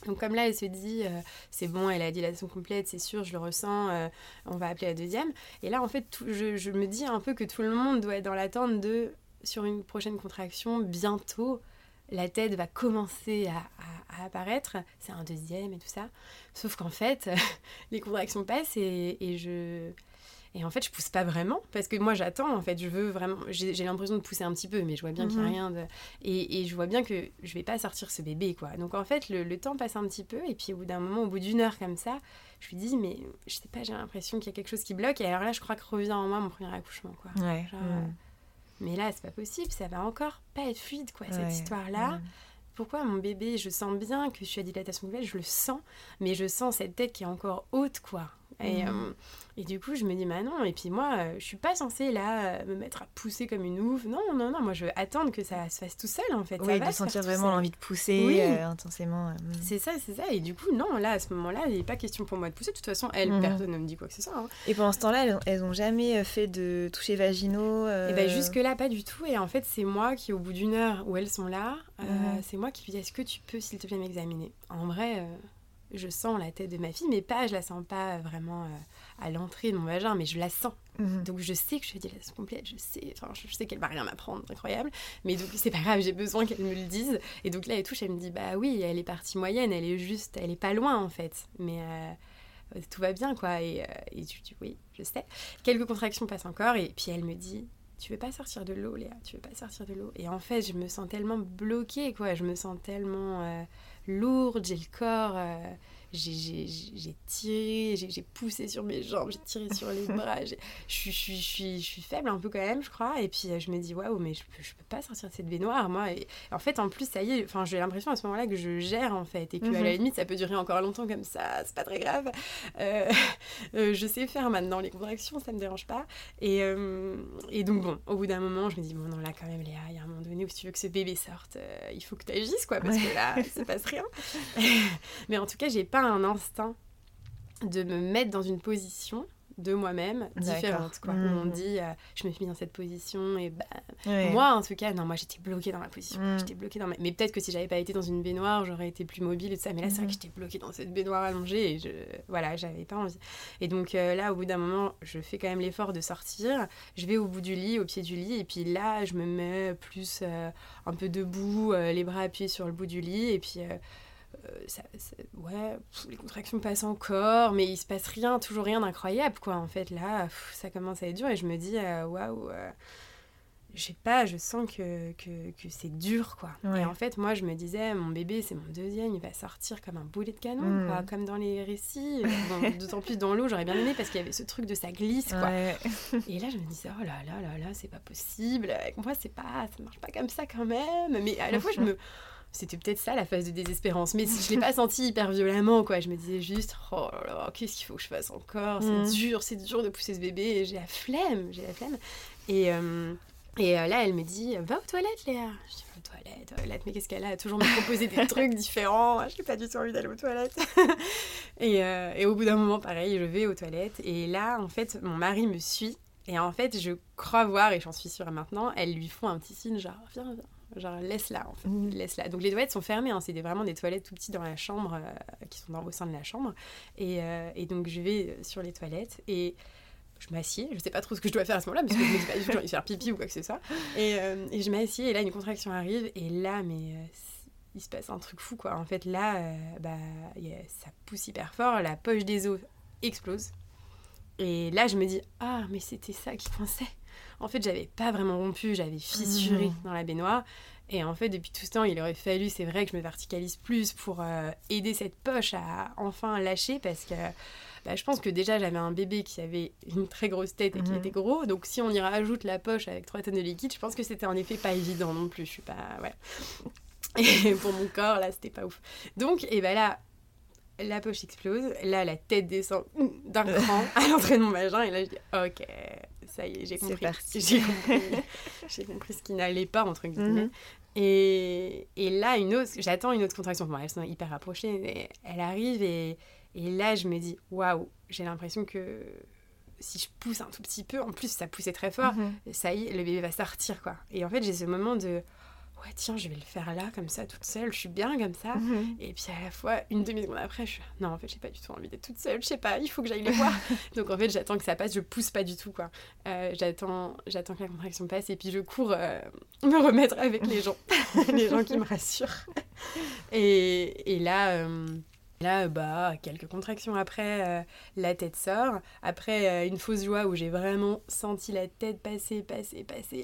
Donc comme là elle se dit c'est bon, elle a dilatation complète, c'est sûr, je le ressens, on va appeler la deuxième. Et là en fait je me dis un peu que tout le monde doit être dans l'attente de, sur une prochaine contraction, bientôt la tête va commencer à apparaître, c'est un deuxième et tout ça, sauf qu'en fait les contractions passent et en fait, je pousse pas vraiment, parce que moi, j'attends, en fait, je veux vraiment... J'ai l'impression de pousser un petit peu, mais je vois bien qu'il n'y a rien de... Et je vois bien que je vais pas sortir ce bébé, quoi. Donc, en fait, le temps passe un petit peu, et puis au bout d'un moment, au bout d'une heure comme ça, je lui dis, mais je sais pas, j'ai l'impression qu'il y a quelque chose qui bloque, et alors là, je crois que revient en moi mon premier accouchement, quoi. Ouais. Genre, mais là, c'est pas possible, ça va encore pas être fluide, quoi, cette histoire-là. Ouais. Pourquoi mon bébé, je sens bien que je suis à dilatation complète, je le sens, mais je sens cette tête qui est encore haute, quoi. Et du coup, je me dis, bah non, et puis moi, je suis pas censée, là, me mettre à pousser comme une ouf. Non, moi, je veux attendre que ça se fasse tout seul, en fait. Oui, ça va de sentir vraiment l'envie de pousser intensément. C'est ça. Et du coup, non, là, à ce moment-là, il n'est pas question pour moi de pousser. De toute façon, elle, personne ne me dit quoi que ce soit. Hein. Et pendant ce temps-là, elles n'ont jamais fait de toucher vaginaux Et bien, jusque-là, pas du tout. Et en fait, c'est moi qui, au bout d'une heure où elles sont là, c'est moi qui lui dis, est-ce que tu peux, s'il te plaît, m'examiner ? En vrai... je sens la tête de ma fille, mais je la sens pas vraiment à l'entrée de mon vagin, mais je la sens. Donc je sais que je suis à dilatation complète, je sais qu'elle va rien m'apprendre, incroyable, mais donc c'est pas grave, j'ai besoin qu'elle me le dise. Et donc là, elle touche, elle me dit, bah oui, elle est partie moyenne, elle est pas loin en fait, mais tout va bien, quoi. Et je dis, oui, je sais. Quelques contractions passent encore, et puis elle me dit, tu veux pas sortir de l'eau, Léa, tu veux pas sortir de l'eau. Et en fait, je me sens tellement bloquée, quoi, je me sens tellement... lourde, j'ai le corps, j'ai tiré, j'ai poussé sur mes jambes, j'ai tiré sur les bras, je suis faible un peu quand même, je crois, et puis je me dis waouh, mais je peux pas sortir de cette baignoire, moi. Et en fait, en plus, ça y est, j'ai l'impression à ce moment-là que je gère, en fait, et que à la limite ça peut durer encore longtemps comme ça, c'est pas très grave, je sais faire maintenant les contractions, ça me dérange pas, et donc bon, au bout d'un moment, je me dis bon non, là quand même Léa, il y a un moment donné où si tu veux que ce bébé sorte, il faut que tu agisses, quoi, parce que là ça passe rien. Mais en tout cas, j'ai pas un instinct de me mettre dans une position de moi-même différente, quoi. On dit je me suis mis dans cette position et bah moi en tout cas non, moi j'étais bloquée dans ma position, mais peut-être que si j'avais pas été dans une baignoire, j'aurais été plus mobile et tout ça, mais là c'est vrai que j'étais bloquée dans cette baignoire allongée et j'avais pas envie. Et donc là au bout d'un moment, je fais quand même l'effort de sortir, je vais au pied du lit, et puis là je me mets plus un peu debout, les bras appuyés sur le bout du lit, et puis les contractions passent encore, mais il se passe rien, toujours rien d'incroyable, quoi. En fait, là, ça commence à être dur, et je me dis, waouh, je sais pas, je sens que c'est dur, quoi. Ouais. Et en fait, moi, je me disais, mon bébé, c'est mon deuxième, il va sortir comme un boulet de canon, quoi, comme dans les récits. D'autant plus dans l'eau, j'aurais bien aimé, parce qu'il y avait ce truc de ça glisse, quoi. Ouais. Et là, je me disais, oh là là là là, c'est pas possible. Avec moi, c'est pas, ça marche pas comme ça quand même. Mais à la fois, c'était peut-être ça, la phase de désespérance. Mais je l'ai pas sentie hyper violemment, quoi. Je me disais juste, oh là là, qu'est-ce qu'il faut que je fasse encore ? C'est dur de pousser ce bébé. J'ai la flemme. Et là, elle me dit, va aux toilettes, Léa. Je dis, aux toilettes, mais qu'est-ce qu'elle a toujours me proposer des trucs différents. Je n'ai pas du tout envie d'aller aux toilettes. et au bout d'un moment, pareil, je vais aux toilettes. Et là, en fait, mon mari me suit. Et en fait, je crois voir, et j'en suis sûre maintenant, elles lui font un petit signe, genre, viens. Genre, laisse-la, en fait. Laisse-la. Donc, les toilettes sont fermées. Hein. C'est vraiment des toilettes tout petites dans la chambre, qui sont au sein de la chambre. Et donc, je vais sur les toilettes. Et... je m'assieds, je sais pas trop ce que je dois faire à ce moment-là, parce que je me dis pas du tout j'ai envie de faire pipi ou quoi que ce soit. Et je m'assieds, et là, une contraction arrive, et là, il se passe un truc fou, quoi. En fait, là, ça pousse hyper fort, la poche des os explose. Et là, je me dis, ah, mais c'était ça qui pensait. En fait, j'avais pas vraiment rompu, j'avais fissuré dans la baignoire. Et en fait, depuis tout ce temps, il aurait fallu, c'est vrai, que je me verticalise plus pour aider cette poche à enfin lâcher, parce que... je pense que déjà, j'avais un bébé qui avait une très grosse tête et qui était gros. Donc, si on y rajoute la poche avec 3 tonnes de liquide, je pense que c'était en effet pas évident non plus. Je suis pas... Voilà. Et pour mon corps, là, c'était pas ouf. Donc, là, la poche explose. Là, la tête descend d'un cran à l'entrée de mon vagin. Et là, je dis, OK, ça y est, j'ai compris. C'est parti. J'ai compris ce qui n'allait pas, entre guillemets. Et là, j'attends une autre contraction. Bon, elles sont hyper rapprochées, mais elle arrive et... Et là, je me dis, waouh, j'ai l'impression que si je pousse un tout petit peu, en plus, ça poussait très fort, ça y est, le bébé va sortir, quoi. Et en fait, j'ai ce moment de, ouais, tiens, je vais le faire là, comme ça, toute seule, je suis bien comme ça. Et puis, à la fois, une demi-seconde après, je suis, non, en fait, j'ai pas du tout envie d'être toute seule, je sais pas, il faut que j'aille le voir. Donc, en fait, j'attends que ça passe, je pousse pas du tout, quoi. J'attends que la contraction passe, et puis je cours me remettre avec les gens, les gens qui me rassurent. Et là... Là, quelques contractions après, la tête sort. Après, une fausse joie où j'ai vraiment senti la tête passer,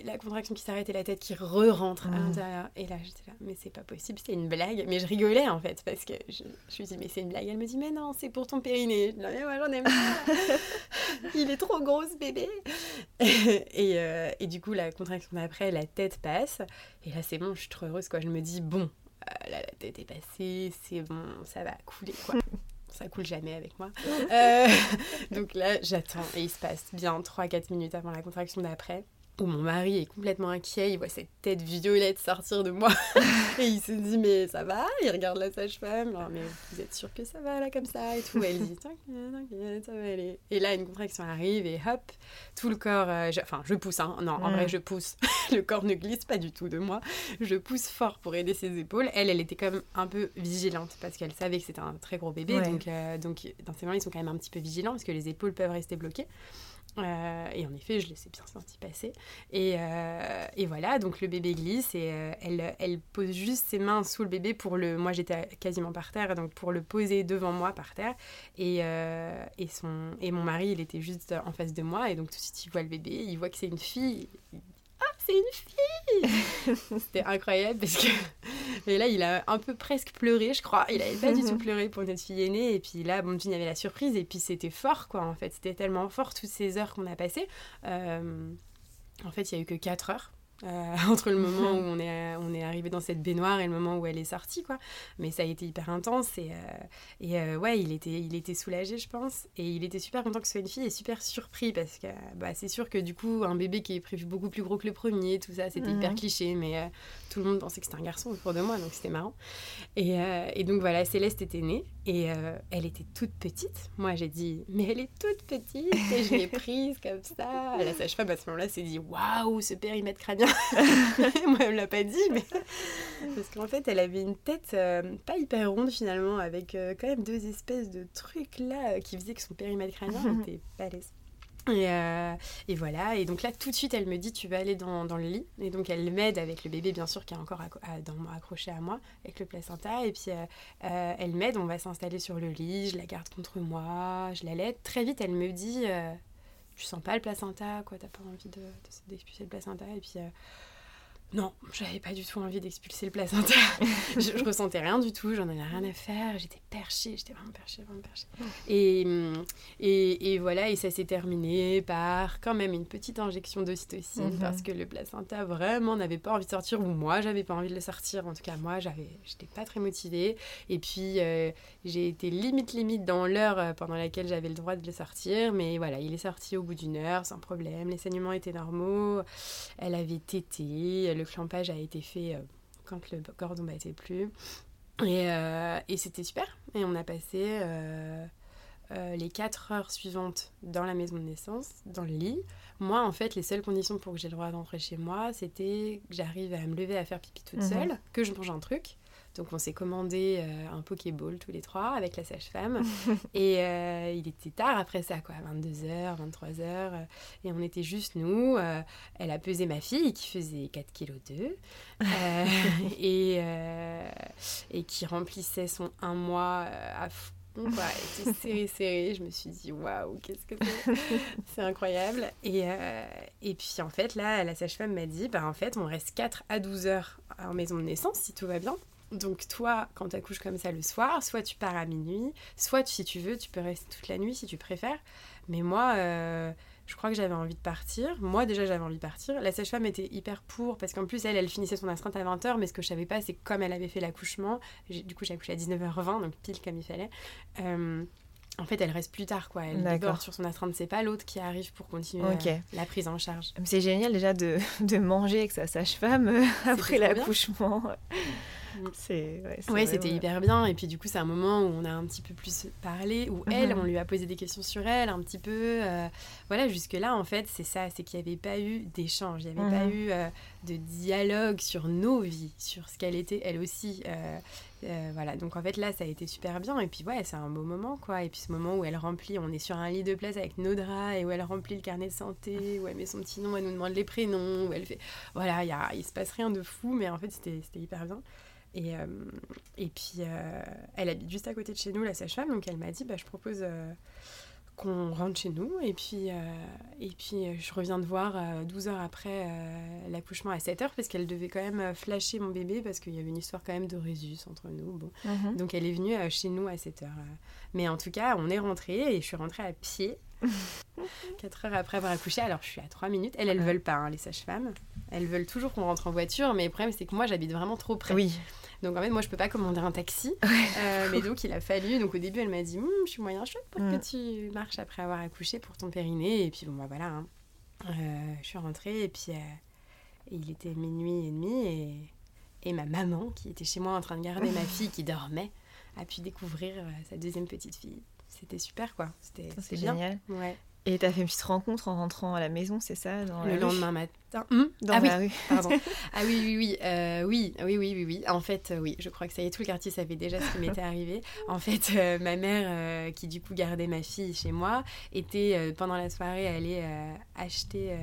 la contraction qui s'arrête et la tête qui re-rentre à l'intérieur. Et là, j'étais là, mais c'est pas possible, c'est une blague. Mais je rigolais, en fait, parce que je me dis, mais c'est une blague. Elle me dit, mais non, c'est pour ton périnée. Je dis, non, mais moi, j'en ai marre. Il est trop gros, ce bébé. Et du coup, la contraction d'après, la tête passe. Et là, c'est bon, je suis trop heureuse, quoi. Je me dis, bon. Là, la tête est passée, c'est bon, ça va couler, quoi. Ça coule jamais avec moi. Donc là, j'attends et il se passe bien 3-4 minutes avant la contraction d'après, où mon mari est complètement inquiet, il voit cette tête violette sortir de moi et il se dit, mais ça va? Il regarde la sage-femme, genre, mais vous êtes sûre que ça va là, comme ça et tout. Elle dit, t'inquiète, ça va aller. Et là, une contraction arrive et hop, tout le corps, je pousse, hein. Non, en vrai, je pousse. Le corps ne glisse pas du tout de moi. Je pousse fort pour aider ses épaules. Elle était quand même un peu vigilante parce qu'elle savait que c'était un très gros bébé. Ouais. Donc, dans ces moments-là, ils sont quand même un petit peu vigilants parce que les épaules peuvent rester bloquées. Et en effet, je l'ai bien senti passer. Et voilà, donc le bébé glisse et elle pose juste ses mains sous le bébé pour le... Moi, j'étais quasiment par terre, donc pour le poser devant moi par terre. Et mon mari, il était juste en face de moi. Et donc, tout de suite, il voit le bébé, il voit que c'est une fille. C'est une fille. C'était incroyable parce que... Et là, il a un peu presque pleuré, je crois. Il n'avait pas du tout pleuré pour notre fille aînée. Et puis là, bon, il y avait la surprise. Et puis c'était fort, quoi, en fait. C'était tellement fort, toutes ces heures qu'on a passées. En fait, il n'y a eu que 4 heures. Entre le moment où on est arrivé dans cette baignoire et le moment où elle est sortie, quoi. Mais ça a été hyper intense et il était soulagé, je pense, et il était super content que ce soit une fille et super surpris parce que c'est sûr que du coup un bébé qui est prévu beaucoup plus gros que le premier, tout ça, c'était hyper cliché, mais tout le monde pensait que c'était un garçon autour de moi, donc c'était marrant. Et donc voilà, Céleste était née et elle était toute petite. Moi, j'ai dit, mais elle est toute petite, et je l'ai prise comme ça. La sage-femme à ce moment-là s'est dit, waouh, ce périmètre crânien. Moi, elle me l'a pas dit, mais parce qu'en fait, elle avait une tête pas hyper ronde finalement, avec quand même deux espèces de trucs là qui faisaient que son périmètre crânien était balèze. Et voilà, et donc là, tout de suite, elle me dit, tu vas aller dans le lit. Et donc, elle m'aide avec le bébé, bien sûr, qui est encore accroché à moi, avec le placenta. Et puis, elle m'aide, on va s'installer sur le lit, je la garde contre moi, je l'allaite. Très vite, elle me dit... tu sens pas le placenta, quoi, t'as pas envie d'expulser le placenta. Et puis non, j'avais pas du tout envie d'expulser le placenta. je ressentais rien du tout, j'en avais rien à faire, j'étais vraiment perchée. Et voilà, et ça s'est terminé par quand même une petite injection d'ocytocine, parce que le placenta vraiment n'avait pas envie de sortir, ou moi j'avais pas envie de le sortir, en tout cas moi j'étais pas très motivée. Et puis j'ai été limite dans l'heure pendant laquelle j'avais le droit de le sortir, mais voilà, il est sorti au bout d'une heure sans problème, les saignements étaient normaux, elle avait tété, le clampage a été fait quand le cordon ne battait plus. Et c'était super. Et on a passé les 4 heures suivantes dans la maison de naissance, dans le lit. Moi, en fait, les seules conditions pour que j'ai le droit de rentrer chez moi, c'était que j'arrive à me lever, à faire pipi toute seule, que je mange un truc. Donc, on s'est commandé un Pokéball tous les 3 avec la sage-femme. Et il était tard après ça, quoi, 22h, 23h. Et on était juste nous. Elle a pesé ma fille qui faisait 4,2 kg. Et qui remplissait son 1 mois à fond. Quoi. Elle était serrée. Je me suis dit, waouh, qu'est-ce que c'est ? C'est incroyable. Et puis, en fait, là, la sage-femme m'a dit, bah, en fait, on reste 4 à 12 heures en maison de naissance, si tout va bien. Donc toi, quand t'accouches comme ça le soir, soit tu pars à minuit, soit si tu veux, tu peux rester toute la nuit si tu préfères. Mais moi, je crois que j'avais envie de partir. Moi déjà, j'avais envie de partir. La sage-femme était hyper pour, parce qu'en plus, elle finissait son astreinte à 20h, mais ce que je savais pas, c'est que comme elle avait fait l'accouchement, j'ai accouché à 19h20, donc pile comme il fallait. En fait, elle reste plus tard, quoi. Elle déborde sur son astreinte. C'est pas l'autre qui arrive pour continuer la prise en charge. C'est génial déjà de manger avec sa sage-femme après l'accouchement. C'est c'était hyper bien. Et puis du coup, c'est un moment où on a un petit peu plus parlé, où elle, on lui a posé des questions sur elle un petit peu, voilà. Jusque là en fait, c'est ça, c'est qu'il n'y avait pas eu d'échange, il n'y avait pas eu de dialogue sur nos vies, sur ce qu'elle était elle aussi, voilà. Donc en fait là, ça a été super bien. Et puis ouais, c'est un beau moment, quoi. Et puis ce moment où elle remplit, on est sur un lit de place avec nos draps, et où elle remplit le carnet de santé, où elle met son petit nom, elle nous demande les prénoms, où elle fait, voilà, il se passe rien de fou, mais en fait c'était hyper bien. Et puis, elle habite juste à côté de chez nous, la sage-femme, donc elle m'a dit, bah, je propose qu'on rentre chez nous, et puis je reviens te voir 12 heures après l'accouchement à 7 heures, parce qu'elle devait quand même flasher mon bébé, parce qu'il y avait une histoire quand même de résus entre nous, bon. Donc elle est venue chez nous à 7 heures. Mais en tout cas, on est rentrés, et je suis rentrée à pied, 4 heures après avoir accouché. Alors je suis à 3 minutes, elles veulent pas, les sages-femmes. Elles veulent toujours qu'on rentre en voiture, mais le problème, c'est que moi, j'habite vraiment trop près. Oui. Donc, en fait, moi, je peux pas commander un taxi. Mais donc, il a fallu... Donc, au début, elle m'a dit, je suis moyen chouette pour que tu marches après avoir accouché pour ton périnée. Et puis, bon, bah voilà. Je suis rentrée et puis il était 00h30. Et ma maman, qui était chez moi en train de garder ma fille qui dormait, a pu découvrir sa deuxième petite fille. C'était super, quoi. C'était génial. Bien. Ouais. Et t'as fait une petite rencontre en rentrant à la maison, c'est ça, dans le lendemain matin, dans la rue. Pardon. Oui. En fait, oui, je crois que ça y est, tout le quartier savait déjà ce qui m'était arrivé. En fait, ma mère, qui du coup gardait ma fille chez moi, était pendant la soirée allée acheter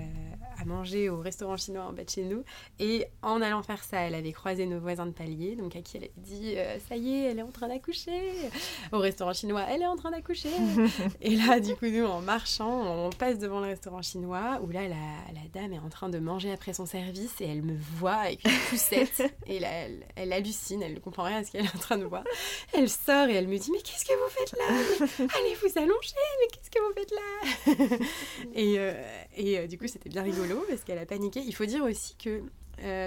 à manger au restaurant chinois en bas de chez nous. Et en allant faire ça, elle avait croisé nos voisins de palier, donc à qui elle avait dit, ça y est, elle est en train d'accoucher. Au restaurant chinois, elle est en train d'accoucher. Et là, du coup, nous, en marchant, on passe devant le restaurant chinois où là la dame est en train de manger après son service, et elle me voit avec une poussette et là elle hallucine, elle ne comprend rien à ce qu'elle est en train de voir. Elle sort et elle me dit, mais qu'est-ce que vous faites là, allez vous allonger, mais qu'est-ce que vous faites là. Et du coup, c'était bien rigolo parce qu'elle a paniqué. Il faut dire aussi que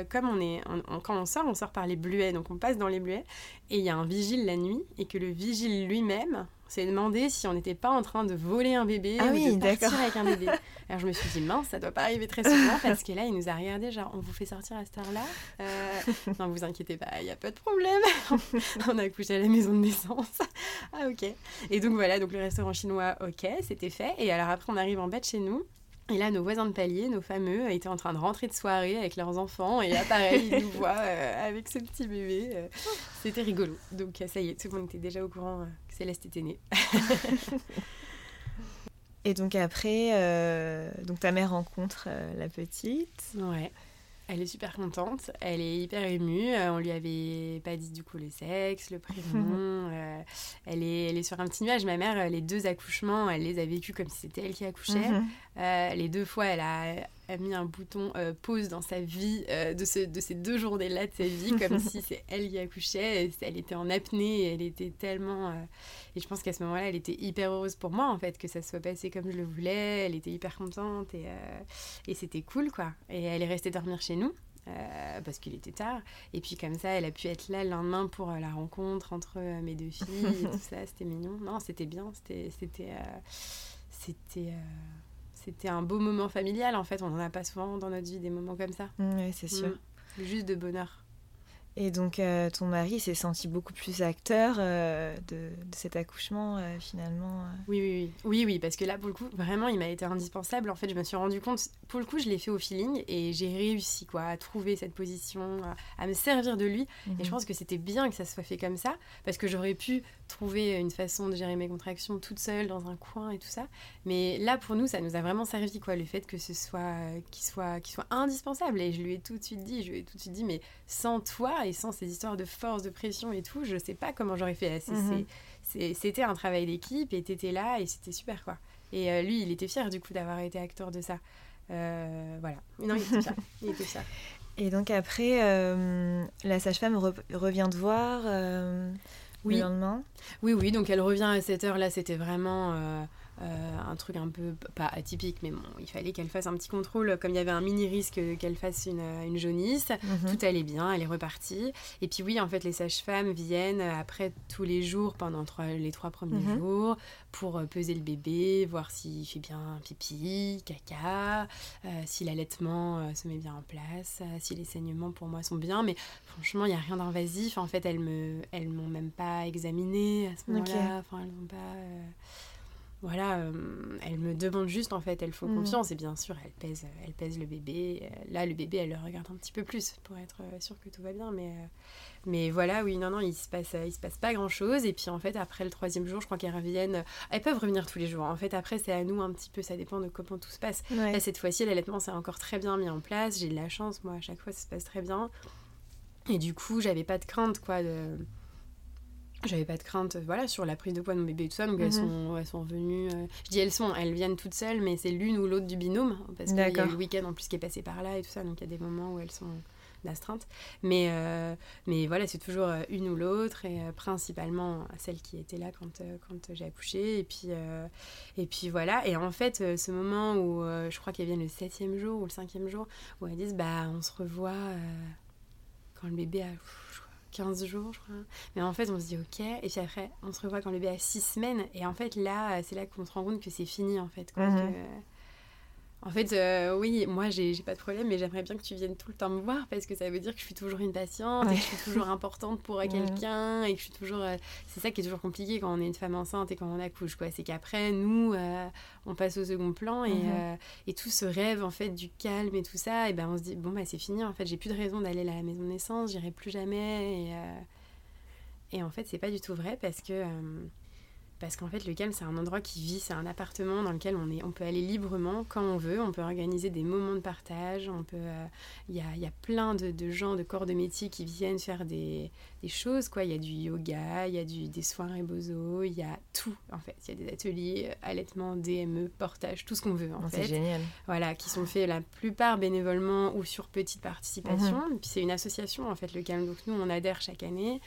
comme quand on sort par les Bluets, donc on passe dans les Bluets, et il y a un vigile la nuit, et que le vigile lui-même s'est demandé si on n'était pas en train de voler un bébé ou de partir avec un bébé. Alors je me suis dit, mince, ça doit pas arriver très souvent, parce que là, il nous a regardé genre, on vous fait sortir à cette heure-là, non, vous inquiétez pas, il n'y a pas de problème. On a accouché à la maison de naissance. Ah ok. Et donc voilà, donc le restaurant chinois, ok, c'était fait. Et alors après, on arrive en bas de chez nous. Et là, nos voisins de palier, nos fameux, étaient en train de rentrer de soirée avec leurs enfants. Et là, pareil, ils nous voient avec ce petit bébé. C'était rigolo. Donc, ça y est, tout le monde était déjà au courant que Céleste était née. Et donc, après, ta mère rencontre la petite. Ouais. Elle est super contente, elle est hyper émue, on lui avait pas dit du coup le sexe, le prénom, elle est sur un petit nuage. Ma mère, les deux accouchements, elle les a vécus comme si c'était elle qui accouchait. Les deux fois, elle a mis un bouton pause dans sa vie, de ces deux journées-là de sa vie, comme si c'est elle qui accouchait. Elle était en apnée, elle était tellement... Et je pense qu'à ce moment-là, elle était hyper heureuse pour moi, en fait, que ça soit passé comme je le voulais. Elle était hyper contente et c'était cool, quoi. Et elle est restée dormir chez nous, parce qu'il était tard, et puis comme ça elle a pu être là le lendemain pour la rencontre entre mes deux filles et tout ça. C'était mignon, non, c'était bien, c'était un beau moment familial, en fait. On n'en a pas souvent dans notre vie des moments comme ça. Oui, c'est sûr. Juste de bonheur. Et donc ton mari s'est senti beaucoup plus acteur de cet accouchement finalement. Oui, parce que là pour le coup vraiment il m'a été indispensable. En fait je me suis rendu compte, pour le coup je l'ai fait au feeling et j'ai réussi quoi à trouver cette position, à me servir de lui. Et je pense que c'était bien que ça soit fait comme ça, parce que j'aurais pu trouver une façon de gérer mes contractions toute seule dans un coin et tout ça. Mais là pour nous ça nous a vraiment servi quoi, le fait que ce soit qu'il soit indispensable. Et je lui ai tout de suite dit mais sans toi et sans ces histoires de force, de pression et tout, je sais pas comment j'aurais fait. C'était un travail d'équipe et t'étais là et c'était super quoi. Et lui il était fier du coup d'avoir été acteur de ça. Voilà. Non, il était fier. Et donc après la sage-femme revient te voir le lendemain. Oui, donc elle revient à 7h. Là c'était vraiment un truc un peu pas atypique, mais bon, il fallait qu'elle fasse un petit contrôle, comme il y avait un mini risque qu'elle fasse une jaunisse. Tout allait bien, elle est repartie. Et puis oui, en fait les sages-femmes viennent après tous les jours pendant les 3 premiers jours pour peser le bébé, voir s'il fait bien pipi, caca, si l'allaitement se met bien en place, si les saignements pour moi sont bien. Mais franchement il n'y a rien d'invasif, en fait elles m'ont même pas examinée à ce moment-là. Enfin elles m'ont pas... Voilà, elle me demande juste, en fait, elle fait confiance. Et bien sûr, elle pèse le bébé. Là, le bébé, elle le regarde un petit peu plus pour être sûre que tout va bien. Mais voilà, oui, non, il se passe pas grand-chose. Et puis, en fait, après le 3e jour, je crois qu'elles reviennent. Elles peuvent revenir tous les jours. En fait, après, c'est à nous un petit peu. Ça dépend de comment tout se passe. Ouais. Là, cette fois-ci, l'allaitement, c'est encore très bien mis en place. J'ai de la chance, moi, à chaque fois, ça se passe très bien. Et du coup, j'avais pas de crainte, quoi, voilà, sur la prise de poids de mon bébé et tout ça. Donc elles sont venues, je dis elles viennent toutes seules, mais c'est l'une ou l'autre du binôme, parce qu'il y a eu le week-end en plus qui est passé par là et tout ça, donc il y a des moments où elles sont d'astreinte, mais voilà, c'est toujours une ou l'autre, et principalement celle qui était là quand j'ai accouché. Et puis voilà. Et en fait ce moment où je crois qu'elles viennent le 7e jour ou le 5e jour, où elles disent bah on se revoit quand le bébé a 15 jours, je crois. Mais en fait, on se dit OK. Et puis après, on se revoit quand le bébé a 6 semaines. Et en fait, là, c'est là qu'on se rend compte que c'est fini, en fait. Quoi, que... En fait, oui, moi, j'ai pas de problème, mais j'aimerais bien que tu viennes tout le temps me voir, parce que ça veut dire que je suis toujours une patiente, et que je suis toujours importante pour quelqu'un, et que je suis toujours... C'est ça qui est toujours compliqué quand on est une femme enceinte et quand on accouche, quoi. C'est qu'après, nous, on passe au second plan, et tout ce rêve, en fait, du calme et tout ça, et ben on se dit, bon, bah c'est fini, en fait, j'ai plus de raison d'aller à la maison de naissance, j'irai plus jamais, et en fait, c'est pas du tout vrai, parce qu'en fait, le calme, c'est un endroit qui vit, c'est un appartement dans lequel on peut aller librement quand on veut, on peut organiser des moments de partage, il y a plein de gens, de corps de métier qui viennent faire des choses, quoi. Il y a du yoga, il y a des soins rebozo, il y a tout, en fait. Il y a des ateliers, allaitement, DME, portage, tout ce qu'on veut, en fait. C'est génial. Voilà, qui sont faits la plupart bénévolement ou sur petite participation. Et puis c'est une association, en fait, le calme. Donc nous, on adhère chaque année,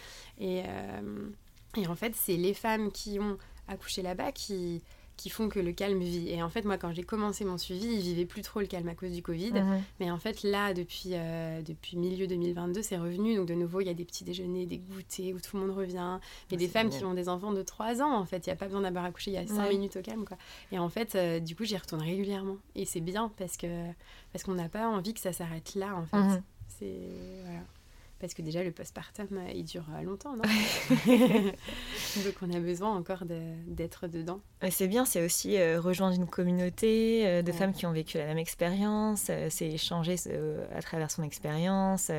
et en fait, c'est les femmes qui ont accouché là-bas qui font que le calme vit. Et en fait, moi, quand j'ai commencé mon suivi, il vivait plus trop le calme à cause du Covid. Mais en fait, là, depuis milieu 2022, c'est revenu. Donc, de nouveau, il y a des petits déjeuners, des goûters où tout le monde revient. Il y a des femmes qui ont des enfants de 3 ans, en fait. Il n'y a pas besoin d'avoir accouché. Il y a 5 minutes au calme, quoi. Et en fait, du coup, j'y retourne régulièrement. Et c'est bien parce qu'on n'a pas envie que ça s'arrête là, en fait. C'est... Voilà. Parce que déjà, le postpartum, il dure longtemps, non ? Donc, on a besoin encore d'être dedans. Et c'est bien, c'est aussi rejoindre une communauté de femmes qui ont vécu la même expérience, c'est échanger à travers son expérience,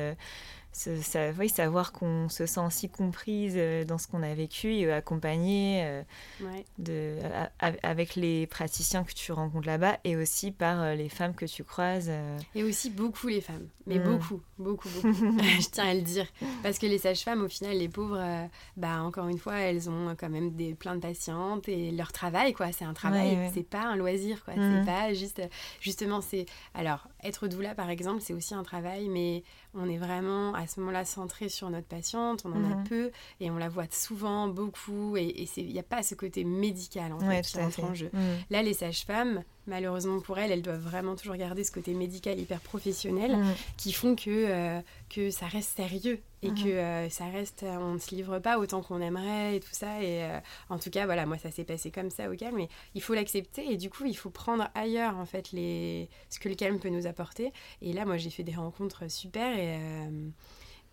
savoir qu'on se sent si comprise dans ce qu'on a vécu et accompagnée avec les praticiens que tu rencontres là-bas et aussi par les femmes que tu croises. Et aussi beaucoup les femmes, mais beaucoup. Je tiens à le dire. Parce que les sages-femmes, au final, les pauvres, encore une fois, elles ont quand même plein de patientes et leur travail, quoi. C'est un travail, c'est pas un loisir, quoi. C'est pas juste... Justement, c'est... Alors, être doula, par exemple, c'est aussi un travail, mais on est vraiment... à ce moment-là centré sur notre patiente, on en a peu et on la voit souvent, beaucoup, et il n'y a pas ce côté médical qui rentre en jeu. Là, les sages-femmes, malheureusement pour elles, elles doivent vraiment toujours garder ce côté médical hyper professionnel qui font que ça reste sérieux et que ça reste, on ne se livre pas autant qu'on aimerait et tout ça. Et en tout cas, voilà, moi ça s'est passé comme ça au Calme, mais il faut l'accepter et du coup il faut prendre ailleurs en fait ce que le Calme peut nous apporter. Et là, moi j'ai fait des rencontres super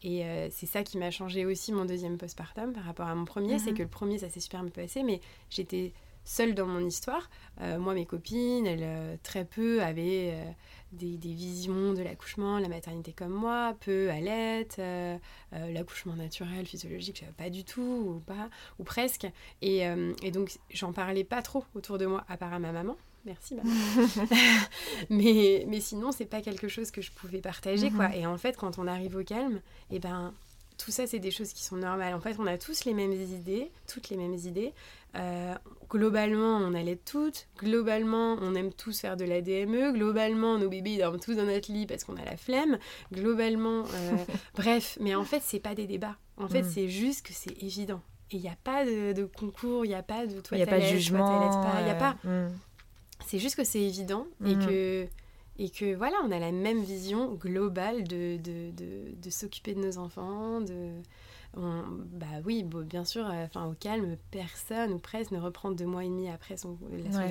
et c'est ça qui m'a changé aussi mon deuxième postpartum par rapport à mon premier. C'est que le premier, ça s'est super bien passé, mais j'étais seule dans mon histoire. Moi, mes copines, elles, très peu avaient des visions de l'accouchement, la maternité comme moi, peu allaitent, l'accouchement naturel, physiologique, pas du tout, ou presque. Et donc, j'en parlais pas trop autour de moi, à part à ma maman. Merci, maman. mais sinon, c'est pas quelque chose que je pouvais partager, quoi. Et en fait, quand on arrive au Calme, et ben... Tout ça, c'est des choses qui sont normales. En fait, on a tous les mêmes idées, toutes les mêmes idées. Globalement, on allait toutes. Globalement, on aime tous faire de la DME. Globalement, nos bébés ils dorment tous dans notre lit parce qu'on a la flemme. Globalement, bref. Mais en fait, c'est pas des débats. En fait, c'est juste que c'est évident. Et il n'y a pas de concours, il n'y a pas de toi t'allaites, toi t'allaites pas. Il n'y a pas. C'est juste que c'est évident et que voilà, on a la même vision globale de s'occuper de nos enfants, bien sûr, au Calme, personne ou presque ne reprend 2 mois et demi après son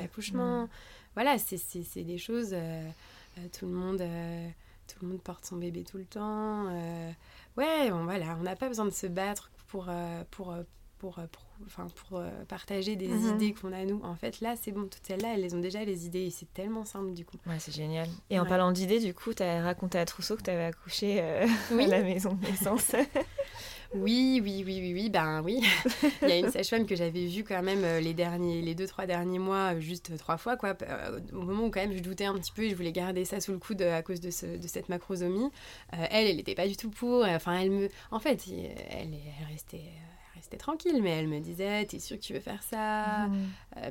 accouchement. Voilà, c'est des choses, tout le monde porte son bébé tout le temps. On n'a pas besoin de se battre pour partager des idées qu'on a nous. En fait, là, c'est bon, toutes celles-là, elles ont déjà les idées et c'est tellement simple, du coup. Ouais, c'est génial. Et en parlant d'idées, du coup, t'as raconté à Trousseau que t'avais accouché à la maison de naissance. Oui. Il y a une sage-femme que j'avais vue quand même les 2-3 derniers mois, juste 3 fois, quoi. Au moment où quand même je doutais un petit peu et je voulais garder ça sous le coude à cause de cette macrosomie. Elle n'était pas du tout pour. Elle restait... C'était tranquille, mais elle me disait « T'es sûre que tu veux faire ça ?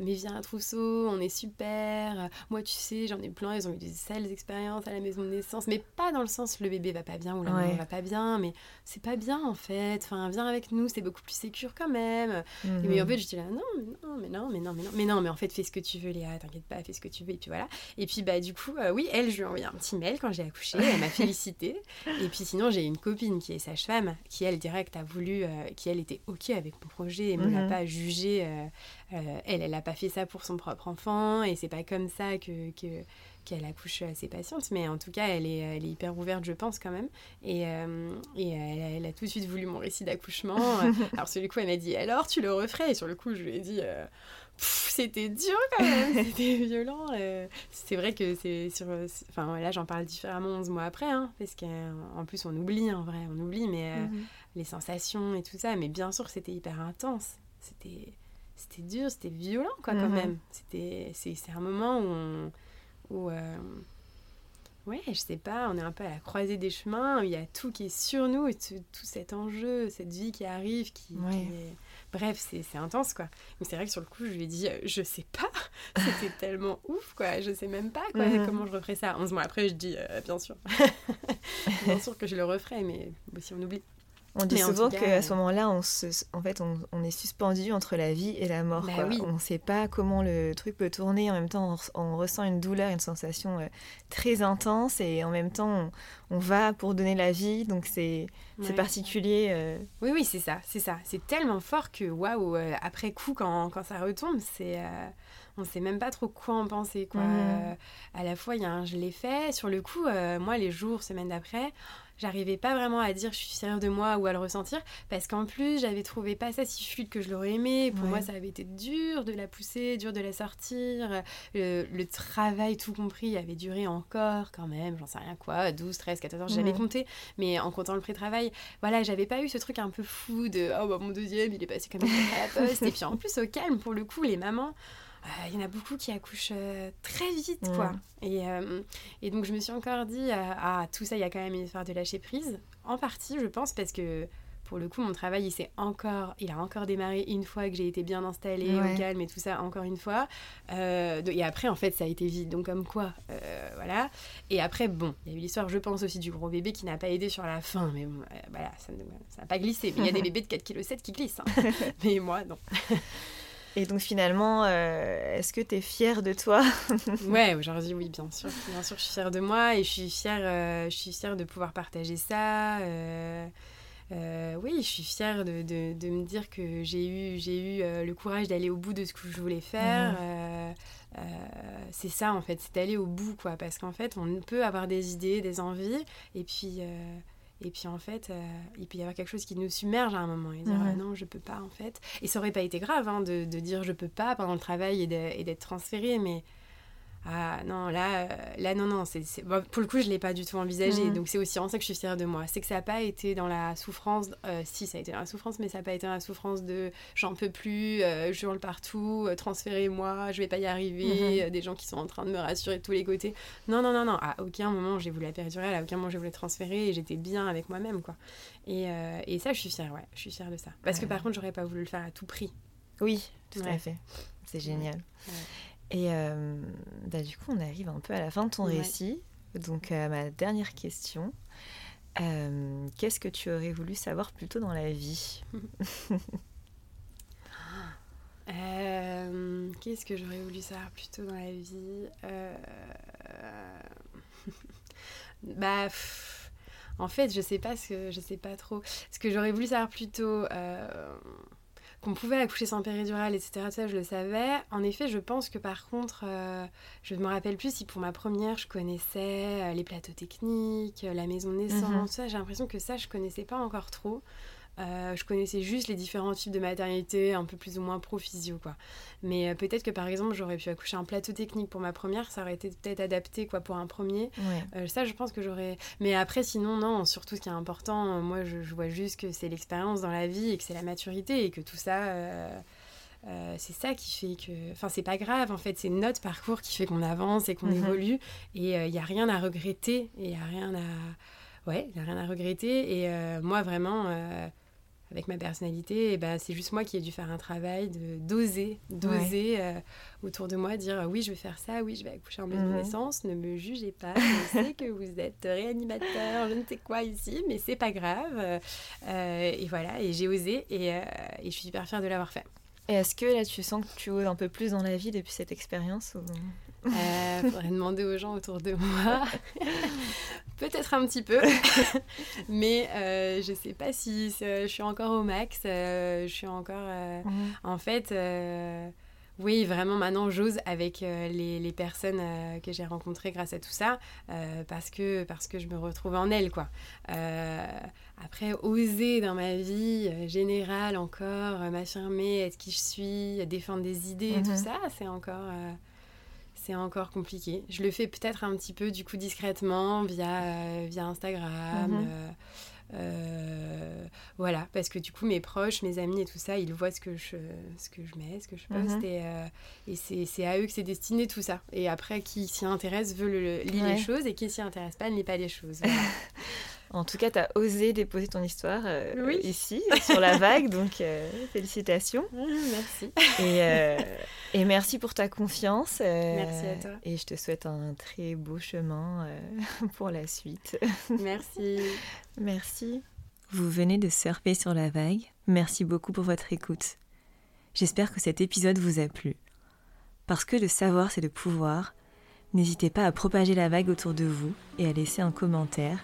Mais viens à Trousseau, on est super. Moi, tu sais, j'en ai plein, ils ont eu des sales expériences à la maison de naissance. » Mais pas dans le sens « Le bébé va pas bien » ou « La maman va pas bien », mais c'est pas bien, en fait. Enfin, viens avec nous, c'est beaucoup plus sécure quand même. Mais en fait, j'étais là « Non, mais en fait, fais ce que tu veux, Léa, t'inquiète pas, fais ce que tu veux. » Et puis voilà. Et puis, du coup, je lui ai envoyé un petit mail quand j'ai accouché, elle m'a félicitée. Et puis sinon, j'ai une copine qui est sage-femme, qui, elle, direct, a voulu, qui, elle, était OK avec mon projet et ne l'a pas jugé. Elle n'a pas fait ça pour son propre enfant et c'est pas comme ça qu'elle accouche à ses patientes, mais en tout cas elle est hyper ouverte, je pense, quand même, et elle a tout de suite voulu mon récit d'accouchement. Alors sur le coup elle m'a dit « Alors tu le referais ?» et sur le coup je lui ai dit c'était dur quand même, c'était violent. C'est vrai que là j'en parle différemment 11 mois après, parce qu'en plus on oublie, en vrai on oublie, mais les sensations et tout ça, mais bien sûr c'était hyper intense, c'était dur, c'était violent, quoi, quand même. C'est un moment où je sais pas, on est un peu à la croisée des chemins, il y a tout qui est sur nous, et tout cet enjeu, cette vie qui arrive, qui est... Bref, c'est intense, quoi. Mais c'est vrai que sur le coup, je lui ai dit « Je sais pas !» C'était tellement ouf, quoi. Je sais même pas, quoi, comment je referais ça. 11 mois après, je dis « Bien sûr. » Bien sûr que je le referais, mais aussi on oublie. On dit souvent qu'à ce moment-là, on est suspendu entre la vie et la mort. Bah quoi. Oui. On ne sait pas comment le truc peut tourner. En même temps, on ressent une douleur, une sensation très intense. Et en même temps, on va pour donner la vie. Donc, c'est particulier. Oui, c'est ça. C'est tellement fort que, waouh, après coup, quand ça retombe, c'est... on sait même pas trop quoi en penser, quoi. À la fois il y a un je l'ai fait, sur le coup moi les jours, semaines d'après, j'arrivais pas vraiment à dire je suis fière de moi ou à le ressentir, parce qu'en plus j'avais trouvé pas ça si fluide que je l'aurais aimé. Pour moi ça avait été dur de la pousser, dur de la sortir, le travail tout compris avait duré encore quand même, j'en sais rien quoi, 12, 13, 14 heures, j'avais compté, mais en comptant le pré-travail, voilà, j'avais pas eu ce truc un peu fou de oh bah mon deuxième il est passé comme ça à la poste. Et puis en plus au calme, pour le coup, les mamans, il y en a beaucoup qui accouchent très vite, quoi. Et donc, je me suis encore dit, tout ça, il y a quand même une histoire de lâcher prise. En partie, je pense, parce que, pour le coup, mon travail, il a encore démarré une fois que j'ai été bien installée, au calme et tout ça, encore une fois. Et après, en fait, ça a été vide. Donc, comme quoi, voilà. Et après, bon, il y a eu l'histoire, je pense, aussi du gros bébé qui n'a pas aidé sur la fin. Mais bon, voilà, ça n'a pas glissé. Mais il y a des bébés de 4,7 kg qui glissent. Hein. Mais moi, non. Et donc finalement, est-ce que tu es fière de toi ? Ouais, aujourd'hui oui, bien sûr. Bien sûr, je suis fière de moi et je suis fière de pouvoir partager ça. Oui, je suis fière de me dire que j'ai eu le courage d'aller au bout de ce que je voulais faire. C'est ça en fait, c'est d'aller au bout, quoi. Parce qu'en fait, on peut avoir des idées, des envies et puis... en fait, il peut y avoir quelque chose qui nous submerge à un moment et dire non, je peux pas en fait. Et ça aurait pas été grave hein, de dire je peux pas pendant le travail et d'être transférée, mais non, là non, c'est... Bon, pour le coup je l'ai pas du tout envisagé, donc c'est aussi en ça que je suis fière de moi, c'est que ça a pas été dans la souffrance, si ça a été dans la souffrance, mais ça a pas été dans la souffrance de j'en peux plus, je hurle partout, transférez-moi, je vais pas y arriver, des gens qui sont en train de me rassurer de tous les côtés. Non, à aucun moment j'ai voulu la perdurer, à aucun moment j'ai voulu transférer, et j'étais bien avec moi-même, quoi. Et ça, je suis fière, je suis fière de ça, parce que par contre j'aurais pas voulu le faire à tout prix. Oui, tout à fait, c'est génial. Et du coup, on arrive un peu à la fin de ton récit. Donc, ma dernière question, qu'est-ce que tu aurais voulu savoir plus tôt dans la vie ? Qu'est-ce que j'aurais voulu savoir plus tôt dans la vie ? En fait, je sais pas trop. Ce que j'aurais voulu savoir plus tôt. Qu'on pouvait accoucher sans péridurale, etc. Ça, je le savais. En effet, je pense que par contre, je ne me rappelle plus si pour ma première, je connaissais les plateaux techniques, la maison de naissance. Ça, j'ai l'impression que ça, je ne connaissais pas encore trop. Je connaissais juste les différents types de maternité, un peu plus ou moins pro-physio, quoi. Mais peut-être que, par exemple, j'aurais pu accoucher un plateau technique pour ma première. Ça aurait été peut-être adapté, quoi, pour un premier. Ça, je pense que j'aurais... Mais après, sinon, non. Surtout, ce qui est important, moi, je vois juste que c'est l'expérience dans la vie et que c'est la maturité et que tout ça... c'est ça qui fait que... Enfin, c'est pas grave, en fait. C'est notre parcours qui fait qu'on avance et qu'on évolue. Et il n'y a rien à regretter. Et il n'y a rien à... Ouais, il n'y a rien à regretter. Et moi, vraiment... avec ma personnalité, et ben, c'est juste moi qui ai dû faire un travail d'oser autour de moi, dire oui, je vais faire ça, oui, je vais accoucher en maison de naissance, ne me jugez pas, je sais que vous êtes réanimateur, je ne sais quoi ici, mais c'est pas grave. Et voilà, et j'ai osé, et je suis hyper fière de l'avoir fait. Et est-ce que là, tu sens que tu oses un peu plus dans la vie depuis cette expérience ou... faudrait demander aux gens autour de moi. Peut-être un petit peu. Mais je sais pas si je suis encore au max. Je suis encore... En fait, oui, vraiment, maintenant, j'ose avec les personnes que j'ai rencontrées grâce à tout ça. Parce que je me retrouve en elles, quoi. Après, oser dans ma vie générale encore, m'affirmer, être qui je suis, défendre des idées, tout ça, c'est encore compliqué. Je le fais peut-être un petit peu, du coup, discrètement, via Instagram. Voilà, parce que du coup, mes proches, mes amis et tout ça, ils voient ce que je mets, ce que je poste. Et c'est à eux que c'est destiné, tout ça. Et après, qui s'y intéresse veut lit les choses, et qui s'y intéresse pas ne lit pas les choses. Voilà. En tout cas, tu as osé déposer ton histoire ici, sur La Vague, donc félicitations. Merci. Et merci pour ta confiance. Merci à toi. Et je te souhaite un très beau chemin pour la suite. Merci. Merci. Vous venez de surfer sur La Vague. Merci beaucoup pour votre écoute. J'espère que cet épisode vous a plu. Parce que le savoir, c'est le pouvoir. N'hésitez pas à propager La Vague autour de vous et à laisser un commentaire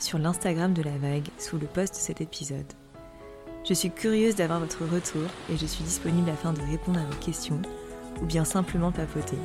sur l'Instagram de La Vague, sous le post de cet épisode. Je suis curieuse d'avoir votre retour et je suis disponible afin de répondre à vos questions ou bien simplement papoter.